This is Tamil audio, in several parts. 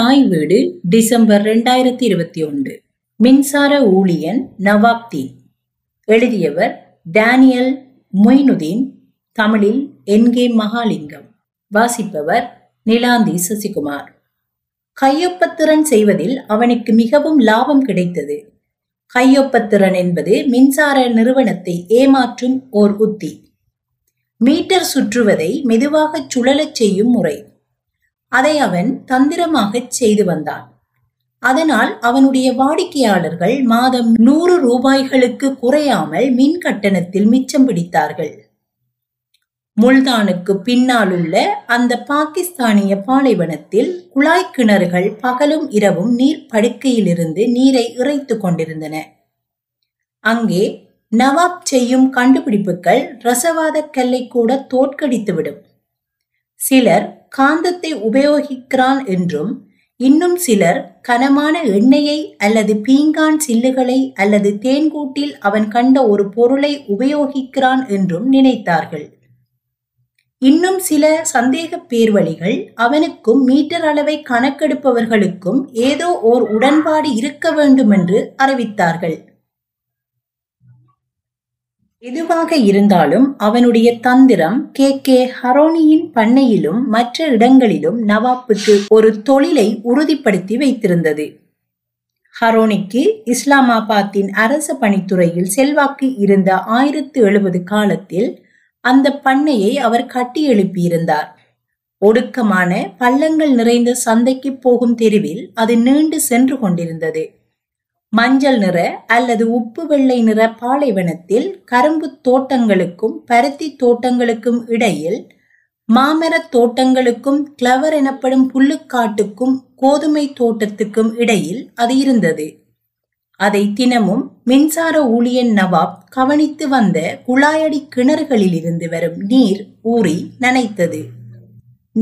தாய் வீடு டிசம்பர் 2021. மின்சார ஊழியன் நவாப்தீன். எழுதியவர் டேனியல் மொய்னுதீன். தமிழில் என்கே மகாலிங்கம். வாசிப்பவர் நிலாந்தி சசிகுமார். கையொப்பத்திறன் செய்வதில் அவனுக்கு மிகவும் லாபம் கிடைத்தது. கையொப்பத்திறன் என்பது மின்சார நிறுவனத்தை ஏமாற்றும் ஓர் உத்தி. மீட்டர் சுற்றுவதை மெதுவாக சுழலச் செய்யும் முறை. அதை அவன் தந்திரமாக செய்து வந்தான். அதனால் அவனுடைய வாடிக்கையாளர்கள் மாதம் 100 ரூபாய்களுக்கு குறையாமல் மின் கட்டணத்தில் மிச்சம் பிடித்தார்கள். முல்தானுக்கு பின்னாலுள்ள அந்த பாகிஸ்தானிய பாலைவனத்தில் குழாய் கிணறுகள் பகலும் இரவும் நீர் படுக்கையிலிருந்து நீரை இறைத்து கொண்டிருந்தன. அங்கே நவாப் செய்யும் கண்டுபிடிப்புகள் ரசவாத கல்லை கூட தோற்கடித்துவிடும். சிலர் காந்தத்தை உபயோகிக்கிறான் என்றும், இன்னும் சிலர் கனமான எண்ணெயை அல்லது பீங்கான் சில்லுகளை அல்லது தேன்கூட்டில் அவன் கண்ட ஒரு பொருளை உபயோகிக்கிறான் என்றும் நினைத்தார்கள். இன்னும் சில சந்தேக பேர்வழிகள் அவனுக்கும் மீட்டர் அளவை கணக்கெடுப்பவர்களுக்கும் ஏதோ ஓர் உடன்பாடு இருக்க வேண்டும் என்று அறிவித்தார்கள். எதுவாக இருந்தாலும் அவனுடைய தந்திரம் கே.கே. ஹரோனியின் பண்ணையிலும் மற்ற இடங்களிலும் நவாப்புக்கு ஒரு தொழிலை உறுதிப்படுத்தி வைத்திருந்தது. ஹரோனிக்கு இஸ்லாமாபாத்தின் அரச பணித்துறையில் செல்வாக்கு இருந்த 1070 காலத்தில் அந்த பண்ணையை அவர் கட்டி எழுப்பியிருந்தார். ஒடுக்கமான பள்ளங்கள் நிறைந்த சந்தைக்கு போகும் தெருவில் அது நீண்டு சென்று கொண்டிருந்தது. மஞ்சள் நிற அல்லது உப்பு வெள்ளை நிற பாலைவனத்தில் கரும்பு தோட்டங்களுக்கும் பருத்தி தோட்டங்களுக்கும் இடையில் மாமரத் தோட்டங்களுக்கும் கிளவர் எனப்படும் புல்லுக்காட்டுக்கும் கோதுமை தோட்டத்துக்கும் இடையில் அது இருந்தது. அதை தினமும் மின்சார ஊழியன் நவாப் கவனித்து வந்த குழாயடி கிணறுகளில் இருந்து வரும் நீர் ஊறி நனைத்தது.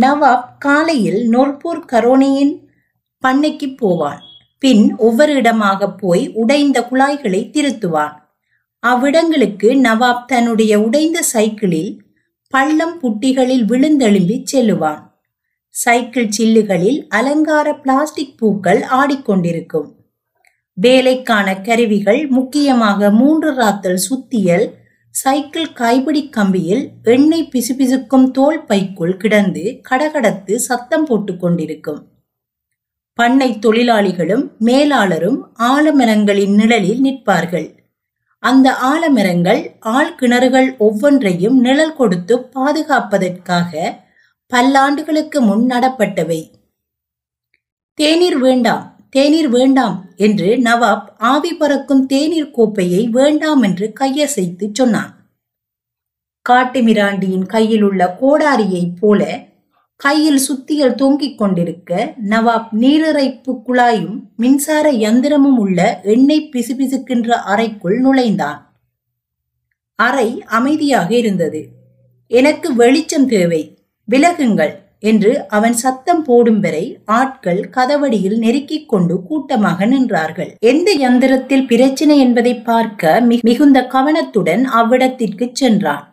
நவாப் காலையில் நோர்பூர் கரோனியின் பண்ணைக்கு போவான். பின் ஒவ்வொரு இடமாக போய் உடைந்த குழாய்களை திருத்துவான். அவ்விடங்களுக்கு நவாப் தன்னுடைய உடைந்த சைக்கிளில் பள்ளம் புட்டிகளில் விழுந்தெழும்பி செல்லுவான். சைக்கிள் சில்லுகளில் அலங்கார பிளாஸ்டிக் பூக்கள் ஆடிக்கொண்டிருக்கும். வேலைக்கான கருவிகள், முக்கியமாக 3 ராத்தல் சுத்தியல், சைக்கிள் கைபிடி கம்பியில் எண்ணெய் பிசுபிசுக்கும் தோல் பைக்குள் கிடந்து கடகடத்து சத்தம் போட்டு கொண்டிருக்கும். பண்ணை தொழிலாளிகளும் மேலாளரும் ஆலமரங்களின் நிழலில் நிற்பார்கள். அந்த ஆலமரங்கள் ஆழ்கிணறுகள் ஒவ்வொன்றையும் நிழல் கொடுத்து பாதுகாப்பதற்காக பல்லாண்டுகளுக்கு முன் நடப்பட்டவை. தேநீர் வேண்டாம், தேநீர் வேண்டாம் என்று நவாப் ஆவி பறக்கும் தேநீர் கோப்பையை வேண்டாம் என்று கையசைத்து சொன்னான். காட்டுமிராண்டியின் கையில் உள்ள கோடாரியைப் போல கையில் சுத்தியல் தொங்கிக் கொண்டிருக்க நவாப் நீரிறைப்பு குழாயும் மின்சார யந்திரமும் உள்ள எண்ணெய் பிசுபிசுக்கின்ற அறைக்குள் நுழைந்தான். அறை அமைதியாக இருந்தது. எனக்கு வெளிச்சம் தேவை, விலகுங்கள் என்று அவன் சத்தம் போடும் வரை ஆட்கள் கதவடியில் நெருக்கிக் கொண்டு கூட்டமாக நின்றார்கள். எந்த யந்திரத்தில் பிரச்சனை என்பதை பார்க்க மிகுந்த கவனத்துடன் அவ்விடத்திற்கு சென்றான்.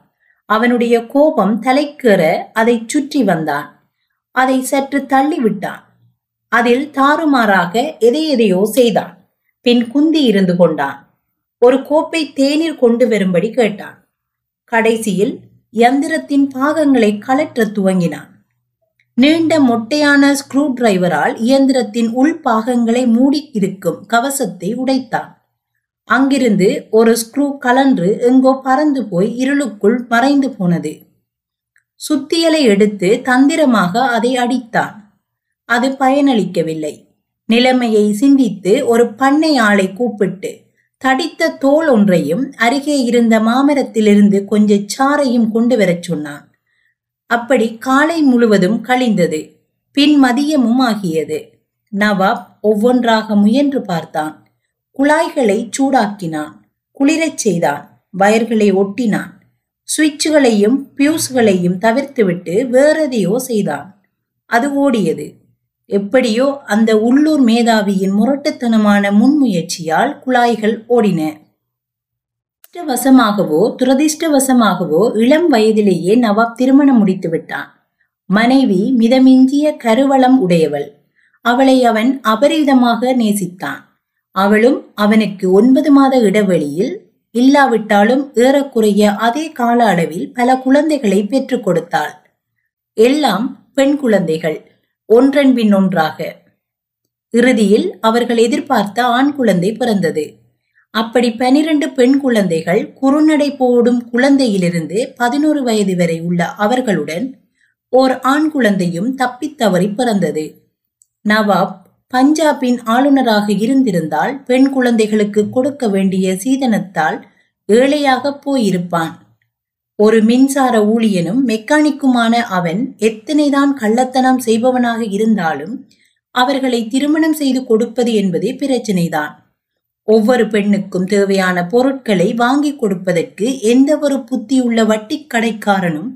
அவனுடைய கோபம் தலைக்கேற அதை சுற்றி வந்தான். அதை சற்று தள்ளிவிட்டான். அதில் தாறுமாறாக எதையெதையோ செய்தான். பின் குந்தி இருந்து கொண்டான். ஒரு கோப்பை தேநீர் கொண்டு வரும்படி கேட்டான். கடைசியில் யந்திரத்தின் பாகங்களை கலற்றத் துவங்கினான். நீண்ட மொட்டையான ஸ்க்ரூ டிரைவரால் இயந்திரத்தின் உள்பாகங்களை மூடி இருக்கும் கவசத்தை உடைத்தான். அங்கிருந்து ஒரு ஸ்க்ரூ கலன்று எங்கோ பறந்து போய் இருளுக்குள் மறைந்து போனது. சுத்தியலை எடுத்து தந்திரமாக அதை அடித்தான். அது பயனளிக்கவில்லை. நிலைமையை சிந்தித்து ஒரு பண்ணை ஆளை கூப்பிட்டு தடித்த தோல் ஒன்றையும் அருகே இருந்த மாமரத்திலிருந்து கொஞ்ச சாறையும் கொண்டு வரச் சொன்னான். அப்படி காலை முழுவதும் கழிந்தது. பின் மதியமும் ஆகியது. நவாப் ஒவ்வொன்றாக முயன்று பார்த்தான். குழாய்களை சூடாக்கினான், குளிரச் செய்தான், வயர்களை ஒட்டினான். சுவிட்சுகளையும் பியூஸ்களையும் தவிர்த்துவிட்டு வேறெதையோ செய்தான். அது ஓடியது. எப்படியோ அந்த உள்ளூர் மேதாவியின் முரட்டுத்தனமான முன்முயற்சியால் குழாய்கள் ஓடின. துரதிர்ஷ்டவசமாகவோ இளம் வயதிலேயே நவாப் திருமணம் முடித்து விட்டான். மனைவி மிதமிஞ்சிய கருவளம் உடையவள். அவளை அவன் அபரீதமாக நேசித்தான். அவளும் அவனுக்கு 9 மாத இடைவெளியில் இல்லாவிட்டாலும் ஏறக்குறைய அதே கால அளவில் பல குழந்தைகளை பெற்றுக் கொடுத்தாள். எல்லாம் பெண் குழந்தைகள், ஒன்றன் பின் ஒன்றாக. இறுதியில் அவர்கள் எதிர்பார்த்த ஆண் குழந்தை பிறந்தது. அப்படி 12 பெண் குழந்தைகள் குறுநடை போடும் குழந்தையிலிருந்து 11 வயது வரை உள்ள அவர்களுடன் ஓர் ஆண் குழந்தையும் தப்பித்தவறி பிறந்தது. நவாப் பஞ்சாபின் ஆளுநராக இருந்திருந்தால் பெண் குழந்தைகளுக்கு கொடுக்க வேண்டிய சீதனத்தால் ஏழையாக போயிருப்பான். ஒரு மின்சார ஊழியனும் மெக்கானிக்குமான அவன் எத்தனைதான் கள்ளத்தனம் செய்பவனாக இருந்தாலும் அவர்களை திருமணம் செய்து கொடுப்பது என்பதே பிரச்சனைதான். ஒவ்வொரு பெண்ணுக்கும் தேவையான பொருட்களை வாங்கி கொடுப்பதற்கு எந்தவொரு புத்தியுள்ள வட்டி கடைக்காரனும்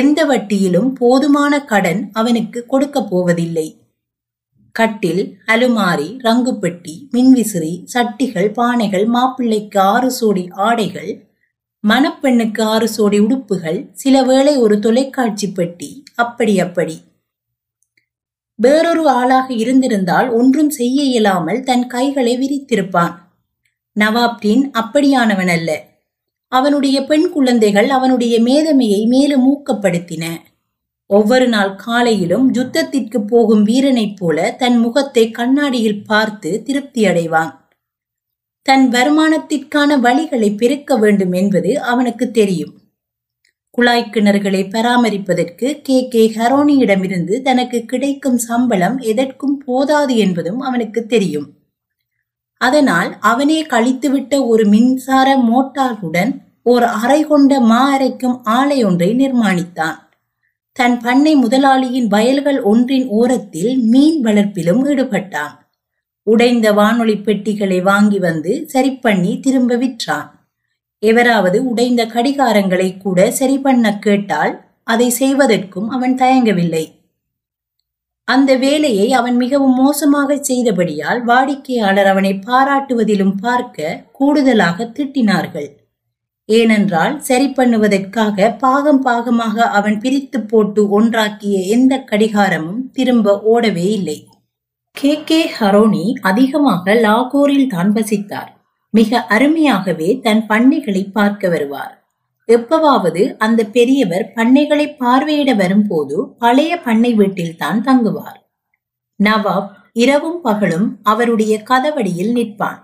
எந்த வட்டியிலும் போதுமான கடன் அவனுக்கு கொடுக்க போவதில்லை. கட்டில், அலுமாரி, ரங்குப்பெட்டி, மின்விசிறி, சட்டிகள், பானைகள், மாப்பிள்ளைக்கு 6 சோடி ஆடைகள், மணப்பெண்ணுக்கு 6 சோடி உடுப்புகள், சிலவேளை ஒரு தொலைக்காட்சி பெட்டி, அப்படி. வேறொரு ஆளாக இருந்திருந்தால் ஒன்றும் செய்ய இயலாமல் தன் கைகளை விரித்திருப்பான். நவாப்தீன் அப்படியானவன் அல்ல. அவனுடைய பெண் குழந்தைகள் அவனுடைய மேதமையை மேலும் ஊக்கப்படுத்தின. ஒவ்வொரு நாள் காலையிலும் யுத்தத்திற்கு போகும் வீரனைப் போல தன் முகத்தை கண்ணாடியில் பார்த்து திருப்தி அடைவான். தன் வருமானத்திற்கான வழிகளை பெருக்க வேண்டும் என்பது அவனுக்கு தெரியும். குழாய்க்கிணறுகளை பராமரிப்பதற்கு கே ஹரோனியிடமிருந்து தனக்கு கிடைக்கும் சம்பளம் எதற்கும் போதாது என்பதும் அவனுக்கு தெரியும். அதனால் அவனே கழித்துவிட்ட ஒரு மின்சார மோட்டாருடன் ஓர் அறை கொண்ட மா அரைக்கும் ஆலை ஒன்றை நிர்மாணித்தான். தன் பண்ணை முதலாளியின் வயல்கள் ஒன்றின் ஓரத்தில் மீன் வளர்ப்பிலும் ஈடுபட்டான். உடைந்த வானொலி பெட்டிகளை வாங்கி வந்து சரி பண்ணி திரும்ப விற்றான். எவராவது உடைந்த கடிகாரங்களை கூட சரி பண்ண கேட்டால் அதை செய்வதற்கும் அவன் தயங்கவில்லை. அந்த வேலையை அவன் மிகவும் மோசமாக செய்தபடியால் வாடிக்கையாளர் அவனை பாராட்டுவதிலும் பார்க்க கூடுதலாக திட்டினார்கள். ஏனென்றால் சரி பண்ணுவதற்காக பாகம் பாகமாக அவன் பிரித்து போட்டு ஒன்றாக்கிய எந்த கடிகாரமும் திரும்ப ஓடவே இல்லை. கே ஹரோனி அதிகமாக லாகூரில் தான் வசித்தார். மிக அருமையாகவே தன் பண்ணைகளை பார்க்க வருவார். எப்பவாவது அந்த பெரியவர் பண்ணைகளை பார்வையிட வரும்போது பழைய பண்ணை வீட்டில் தான் தங்குவார். நவாப் இரவும் பகலும் அவருடைய கதவடியில் நிற்பான்.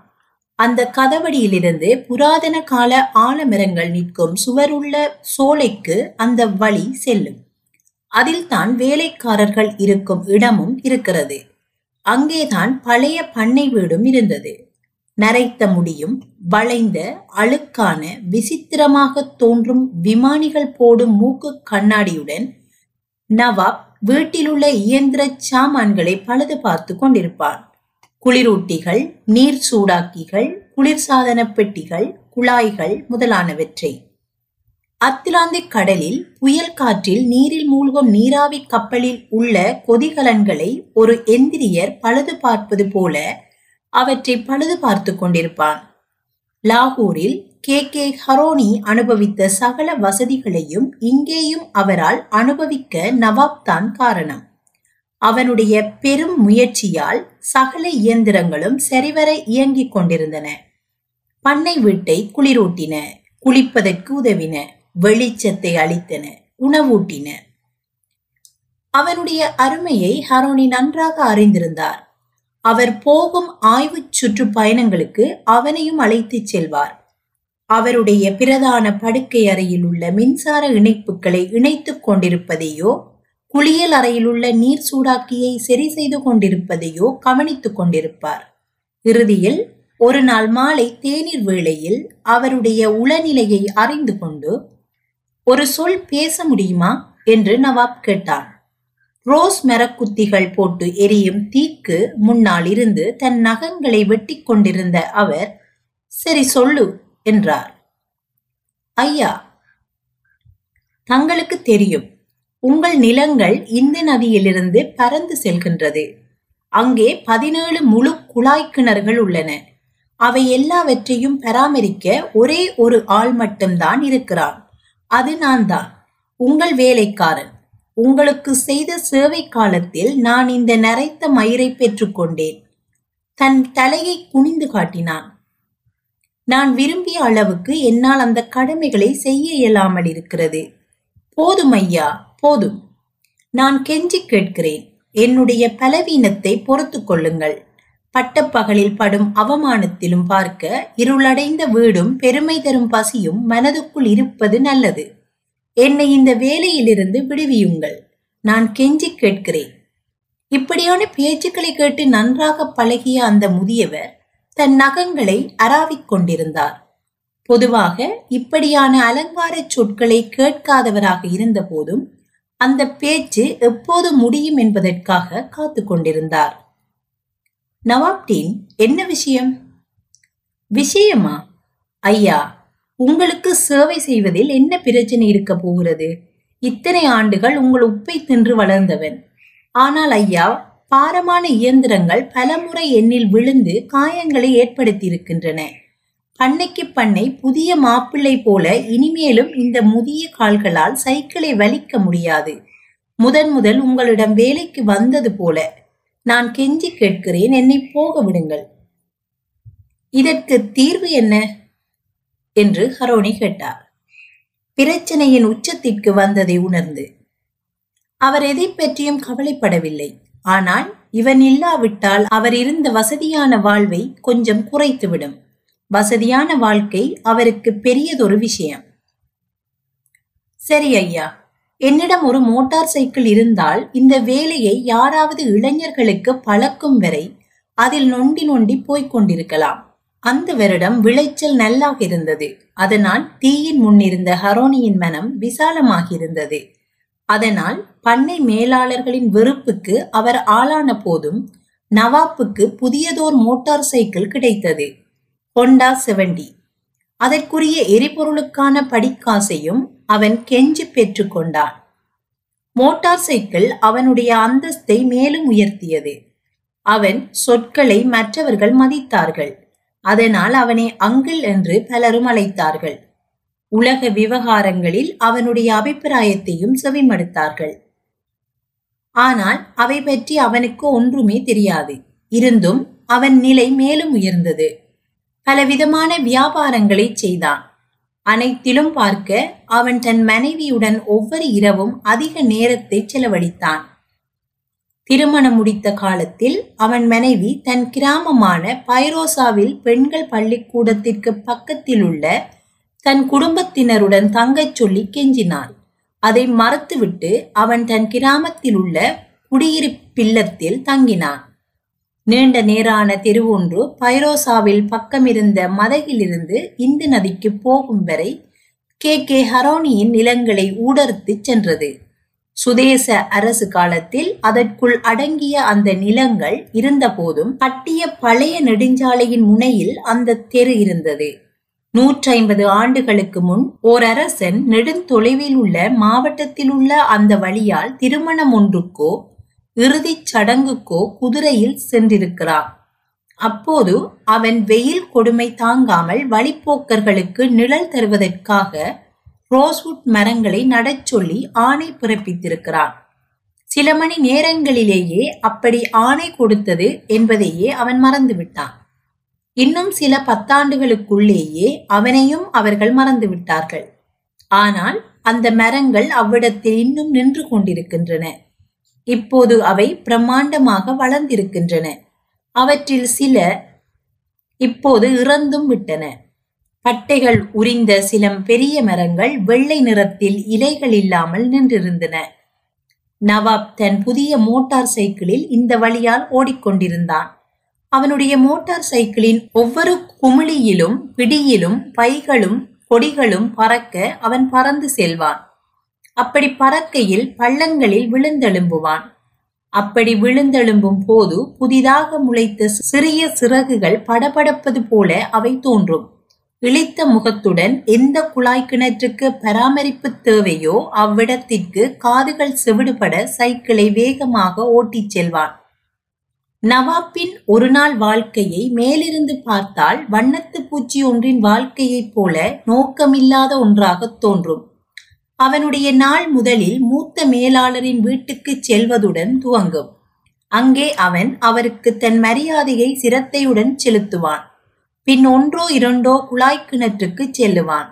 அந்த கதவடியிலிருந்து புராதன கால ஆலமரங்கள் நிற்கும் சுவருள்ள சோலைக்கு அந்த வழி செல்லும். அதில் தான் வேலைக்காரர்கள் இருக்கும் இடமும் இருக்கிறது. அங்கேதான் பழைய பண்ணை வீடும் இருந்தது. நரைத்த முடியும், வளைந்த அழுக்கான விசித்திரமாக தோன்றும் விமானிகள் போடும் மூக்கு கண்ணாடியுடன் நவாப் வீட்டிலுள்ள இயந்திர சாமான்களை பழுது பார்த்து கொண்டிருப்பான். குளிரூட்டிகள், நீர் சூடாக்கிகள், குளிர்சாதன பெட்டிகள், குழாய்கள் முதலானவற்றை. அத்திலாந்திக் கடலில் புயல் காற்றில் நீரில் மூழ்கும் நீராவி கப்பலில் உள்ள கொதிகலன்களை ஒரு எந்திரியர் பழுது பார்ப்பது போல அவற்றை பழுது பார்த்து கொண்டிருப்பான். லாகூரில் கே ஹரோனி அனுபவித்த சகல வசதிகளையும் இங்கேயும் அவரால் அனுபவிக்க நவாப் தான் காரணம். அவனுடைய பெரும் முயற்சியால் சகல இயந்திரங்களும் சரிவர இயங்கிக் கொண்டிருந்தன. பண்ணை வீட்டை குளிரூட்டின, குளிப்பதற்கு உதவின, வெளிச்சத்தை அளித்தன, உணவூட்டின. அவனுடைய அருமையை ஹரோனி நன்றாக அறிந்திருந்தார். அவர் போகும் ஆய்வு சுற்றுப்பயணங்களுக்கு அவனையும் அழைத்துச் செல்வார். அவருடைய பிரதான படுக்கை அறையில் உள்ள மின்சார இணைப்புகளை இணைத்துக் கொண்டிருப்பதையோ, குளியல் அறையிலுள்ள நீர் சூடாக்கியை சரி செய்து கொண்டிருப்பதையோ கவனித்துக் கொண்டிருப்பார். இறுதியில் ஒரு நாள் மாலை தேநீர் வேளையில் அவருடைய உளநிலையை அறிந்து கொண்டு, "ஒரு சொல் பேச முடியுமா?" என்று நவாப் கேட்டான். ரோஸ் மரக்குத்திகள் போட்டு எரியும் தீக்கு முன்னால் இருந்து தன் நகங்களை வெட்டி கொண்டிருந்த அவர், "சரி, சொல்லு" என்றார். "ஐயா, தங்களுக்கு தெரியும், உங்கள் நிலங்கள் இந்த நதியிலிருந்து பறந்து செல்கின்றது. அங்கே 17 முழு குழாய் கிணறுகள் உள்ளன. அவை எல்லாவற்றையும் பராமரிக்க ஒரே ஒரு ஆள் மட்டும்தான் இருக்கிறான். அது நான் தான், உங்கள் வேலைக்காரன். உங்களுக்கு செய்த சேவை காலத்தில் நான் இந்த நரைத்த மயிரை பெற்றுக்கொண்டேன். தன் தலையை குனிந்து காட்டினான். நான் விரும்பிய அளவுக்கு என்னால் அந்த கடமைகளை செய்ய இயலாமல் இருக்கிறது. போதும் ஐயா, போதும். நான் கெஞ்சி கேட்கிறேன், என்னுடைய பலவீனத்தை பொறுத்து கொள்ளுங்கள். பட்டப்பகலில் படும் அவமானத்திலும் பார்க்க இருளடைந்த வீடும் பெருமை தரும் பசியும் மனதுக்குள் இருப்பது நல்லது. என்னை இந்த வேலையிலிருந்து விடுவியுங்கள், நான் கெஞ்சி கேட்கிறேன். இப்படியான பேச்சுக்களை கேட்டு நன்றாக பழகிய அந்த முதியவர் தன் நகங்களை அராவிக் கொண்டிருந்தார். பொதுவாக இப்படியான அலங்கார சொற்களை கேட்காதவராக இருந்த போதும் அந்த பேச்சு எப்போது முடியும் என்பதற்காக காத்து கொண்டிருந்தார். நவாப்தீன், என்ன விஷயம்? விஷயமா? ஐயா, உங்களுக்கு சேவை செய்வதில் என்ன பிரச்சனை இருக்க போகிறது? இத்தனை ஆண்டுகள் உங்கள் உப்பை தின்று வளர்ந்தவன். ஆனால் ஐயா, பாரமான இயந்திரங்கள் பலமுறை எண்ணில் விழுந்து காயங்களை ஏற்படுத்தியிருக்கின்றன. பண்ணைக்கு பண்ணை புதிய மாப்பிள்ளை போல இனிமேலும் இந்த முதிய கால்களால் சைக்கிளை வலிக்க முடியாது. முதன் முதல் உங்களிடம் வேலைக்கு வந்தது போல நான் கெஞ்சி கேட்கிறேன், என்னை போக விடுங்கள். இதற்கு தீர்வு என்ன என்று ஹரோனி கேட்டார், பிரச்சனையின் உச்சத்திற்கு வந்ததை உணர்ந்து. அவர் எதை பற்றியும் கவலைப்படவில்லை. ஆனால் இவன் இல்லாவிட்டால் அவர் இருந்த வசதியான வாழ்வை கொஞ்சம் குறைத்துவிடும். வசதியான வாழ்க்கை அவருக்கு பெரியதொரு விஷயம். சரி ஐயா, என்னிடம் ஒரு மோட்டார் சைக்கிள் இருந்தால் இந்த வேலையை யாராவது இளைஞர்களுக்கு பழக்கும் வரை அதில் நொண்டி நொண்டி போய்கொண்டிருக்கலாம். அந்த வருடம் விளைச்சல் நல்லாக இருந்தது. அதனால் தீயின் முன்னிருந்த ஹரோனியின் மனம் விசாலமாக இருந்தது. அதனால் பண்ணை மேலாளர்களின் வெறுப்புக்கு அவர் ஆளான போதும் நவாப்புக்கு புதியதோர் மோட்டார் சைக்கிள் கிடைத்தது. ஹோண்டா 70. அதற்குரிய எரிபொருளுக்கான படிக்காசையும் அவன் கெஞ்சி பெற்றுக்கொண்டான். மோட்டார் சைக்கிள் அவனுடைய அந்தஸ்தை மேலும் உயர்த்தியது. அவன் சொற்களை மற்றவர்கள் மதித்தார்கள். அதனால் அவனை அங்கிள் என்று பலரும் அழைத்தார்கள். உலக விவகாரங்களில் அவனுடைய அபிப்பிராயத்தையும் செவிமடுத்தார்கள். ஆனால் அவை பற்றி அவனுக்கு ஒன்றுமே தெரியாது. இருந்தும் அவன் நிலை மேலும் உயர்ந்தது. பலவிதமான வியாபாரங்களை செய்தான். அனைத்திலும் பார்க்க அவன் தன் மனைவியுடன் ஒவ்வொரு இரவும் அதிக நேரத்தை செலவழித்தான். திருமணம் முடித்த காலத்தில் அவன் மனைவி தன் கிராமமான பைரோசாவில் பெண்கள் பள்ளிக்கூடத்திற்கு பக்கத்தில் உள்ள தன் குடும்பத்தினருடன் தங்கச் சொல்லி கெஞ்சினாள். அதை மறுத்துவிட்டு அவன் தன் கிராமத்தில் உள்ள குடியிருப்பில்லத்தில் தங்கினான். நீண்ட நேரான தெருவொன்று பைரோசாவில் பக்கமிருந்த மதகிலிருந்து இந்து நதிக்கு போகும் வரை கே ஹரோனியின் நிலங்களை ஊடறுத்து சென்றது. சுதேச அரசு காலத்தில் அதற்குள் அடங்கிய அந்த நிலங்கள் இருந்த போதும் கட்டிய பழைய நெடுஞ்சாலையின் முனையில் அந்த தெரு இருந்தது. 150 ஆண்டுகளுக்கு முன் ஓர் அரசன் நெடுந்தொலைவில் உள்ள மாவட்டத்தில் உள்ள அந்த வழியால் திருமணம் ஒன்றுக்கோ இறுதிச் சடங்குக்கோ குதிரையில் சென்றிருக்கிறான். அப்போது அவன் வெயில் கொடுமை தாங்காமல் வழிப்போக்கர்களுக்கு நிழல் தருவதற்காக ரோஸ்வுட் மரங்களை நடச்சொல்லி ஆணை பிறப்பித்திருக்கிறான். சில மணி நேரங்களிலேயே அப்படி ஆணை கொடுத்தது என்பதையே அவன் மறந்துவிட்டான். இன்னும் சில 10 ஆண்டுகளுக்குள்ளேயே அவனையும் அவர்கள் மறந்துவிட்டார்கள். ஆனால் அந்த மரங்கள் அவ்விடத்தில் இன்னும் நின்று கொண்டிருக்கின்றன. இப்போது அவை பிரம்மாண்டமாக வளர்ந்திருக்கின்றன. அவற்றில் சில இப்போது இறந்தும் விட்டன. பட்டைகள் உரிந்த சில பெரிய மரங்கள் வெள்ளை நிறத்தில் இலைகள் இல்லாமல் நின்றிருந்தன. நவாப் தன் புதிய மோட்டார் சைக்கிளில் இந்த வழியால் ஓடிக்கொண்டிருந்தான். அவனுடைய மோட்டார் சைக்கிளின் ஒவ்வொரு குமிழியிலும் பிடியிலும் பைகளும் கொடிகளும் பறக்க அவன் பறந்து செல்வான். அப்படி பறக்கையில் பள்ளங்களில் விழுந்தெழும்புவான். அப்படி விழுந்தெழும்பும் போது புதிதாக முளைத்த சிறிய சிறகுகள் படபடப்பது போல அவை தோன்றும். இழித்த முகத்துடன் எந்த குழாய் கிணற்றுக்கு பராமரிப்பு தேவையோ அவ்விடத்திற்கு காதுகள் செவிடுபட சைக்கிளை வேகமாக ஓட்டிச் செல்வான். நவாப்பின் ஒரு நாள் வாழ்க்கையை மேலிருந்து பார்த்தால் வண்ணத்து பூச்சி ஒன்றின் வாழ்க்கையைப் போல நோக்கமில்லாத ஒன்றாக தோன்றும். அவனுடைய நாள் முதலில் மூத்த மேலாளரின் வீட்டுக்கு செல்வதுடன் துவங்கும். அங்கே அவன் அவருக்கு தன் மரியாதையை சிரத்தையுடன் செலுத்துவான். பின் ஒன்றோ இரண்டோ குழாய்க்கிணற்றுக்கு செல்லுவான்.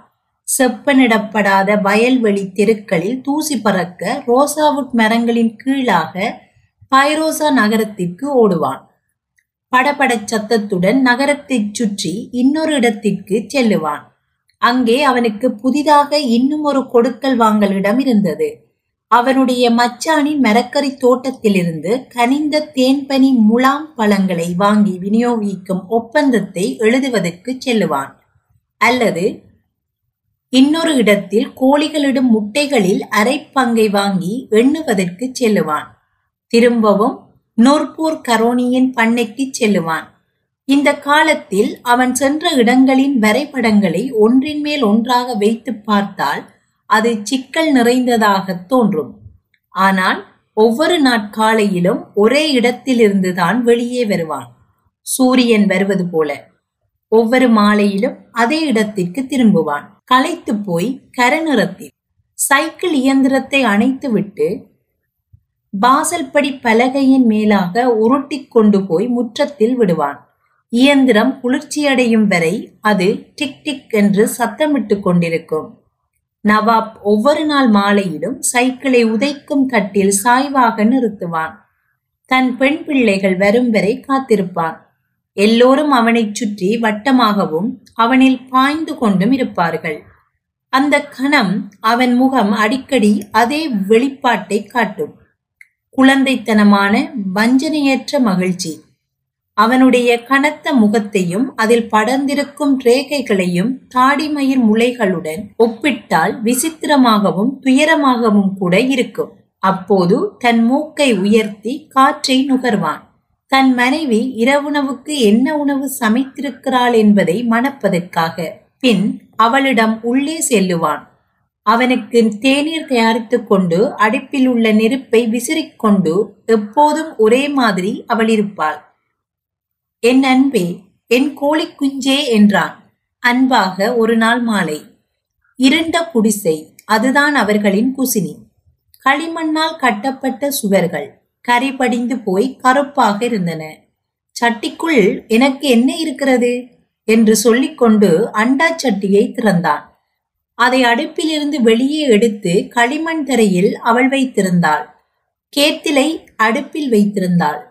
செப்பனிடப்படாத வயல்வெளி தெருக்களில் தூசி பறக்க ரோசாவுட் மரங்களின் கீழாக பைரோசா நகரத்திற்கு ஓடுவான். படபடச் சத்தத்துடன் நகரத்தைச் சுற்றி இன்னொரு இடத்திற்கு செல்லுவான். அங்கே அவனுக்கு புதிதாக இன்னும் ஒரு கொடுக்கல் வாங்கலிடம் இருந்தது. அவனுடைய மச்சானின் மரக்கறி தோட்டத்திலிருந்து கனிந்த தேன்பனி முலாம் பழங்களை வாங்கி விநியோகிக்கும் ஒப்பந்தத்தை எழுதுவதற்கு செல்லுவான். அல்லது இன்னொரு இடத்தில் கோழிகளிடும் முட்டைகளில் அரை பங்கை வாங்கி எண்ணுவதற்கு செல்லுவான். திரும்பவும் நூர்பூர் கரோனியின் பண்ணைக்கு செல்லுவான். இந்த காலத்தில் அவன் சென்ற இடங்களின் வரைபடங்களை ஒன்றின் மேல் ஒன்றாக வைத்து பார்த்தால் அது சிக்கல் நிறைந்ததாக தோன்றும். ஆனால் ஒவ்வொரு நாட்காலையிலும் ஒரே இடத்திலிருந்துதான் வெளியே வருவான், சூரியன் வருவது போல. ஒவ்வொரு மாலையிலும் அதே இடத்திற்கு திரும்புவான், களைத்து போய் கரநிறத்தில். சைக்கிள் இயந்திரத்தை அணைத்துவிட்டு வாசல்படி பலகையின் மேலாக உருட்டி கொண்டு போய் முற்றத்தில் விடுவான். இயந்திரம் குளிர்ச்சியடையும் வரை அது டிக் டிக் என்று சத்தமிட்டு கொண்டிருக்கும். நவாப் ஒவ்வொரு நாள் மாலையிலும் சைக்கிளை உதைக்கும் தட்டில் சாய்வாக நிறுத்துவான். தன் பெண் பிள்ளைகள் வரும் வரை காத்திருப்பான். எல்லோரும் அவனை சுற்றி வட்டமாகவும் அவனில் பாய்ந்து கொண்டும் இருப்பார்கள். அந்த கணம் அவன் முகம் அடிக்கடி அதே வெளிப்பாட்டை காட்டும், குழந்தைத்தனமான வஞ்சனையற்ற மகிழ்ச்சி. அவனுடைய கனத்த முகத்தையும் அதில் படர்ந்திருக்கும் ரேகைகளையும் தாடிமயிர் முளைகளுடன் ஒப்பிட்டால் விசித்திரமாகவும் துயரமாகவும் கூட இருக்கும். அப்போது தன் மூக்கை உயர்த்தி காற்றை நுகர்வான். தன் மனைவி இரவுணவுக்கு என்ன உணவு சமைத்திருக்கிறாள் என்பதை மணப்பதற்காக. பின் அவளிடம் உள்ளே செல்லுவான். அவனுக்கு தேநீர் தயாரித்து கொண்டு அடுப்பில் உள்ள நெருப்பை விசிறிக்கொண்டு எப்போதும் ஒரே மாதிரி அவள் இருப்பாள். என் அன்பே, என் கோழி குஞ்சே என்றான் அன்பாக ஒரு நாள் மாலை. இருண்ட குடிசை, அதுதான் அவர்களின் குசினி. களிமண்ணால் கட்டப்பட்ட சுவர்கள் கரி படிந்து போய் கருப்பாக இருந்தன. சட்டிக்குள் எனக்கு என்ன இருக்கிறது என்று சொல்லிக்கொண்டு அண்டா சட்டியை திறந்தான். அதை அடுப்பிலிருந்து வெளியே எடுத்து களிமண் தரையில் அவள் வைத்திருந்தாள். கேத்திலை அடுப்பில் வைத்திருந்தாள்.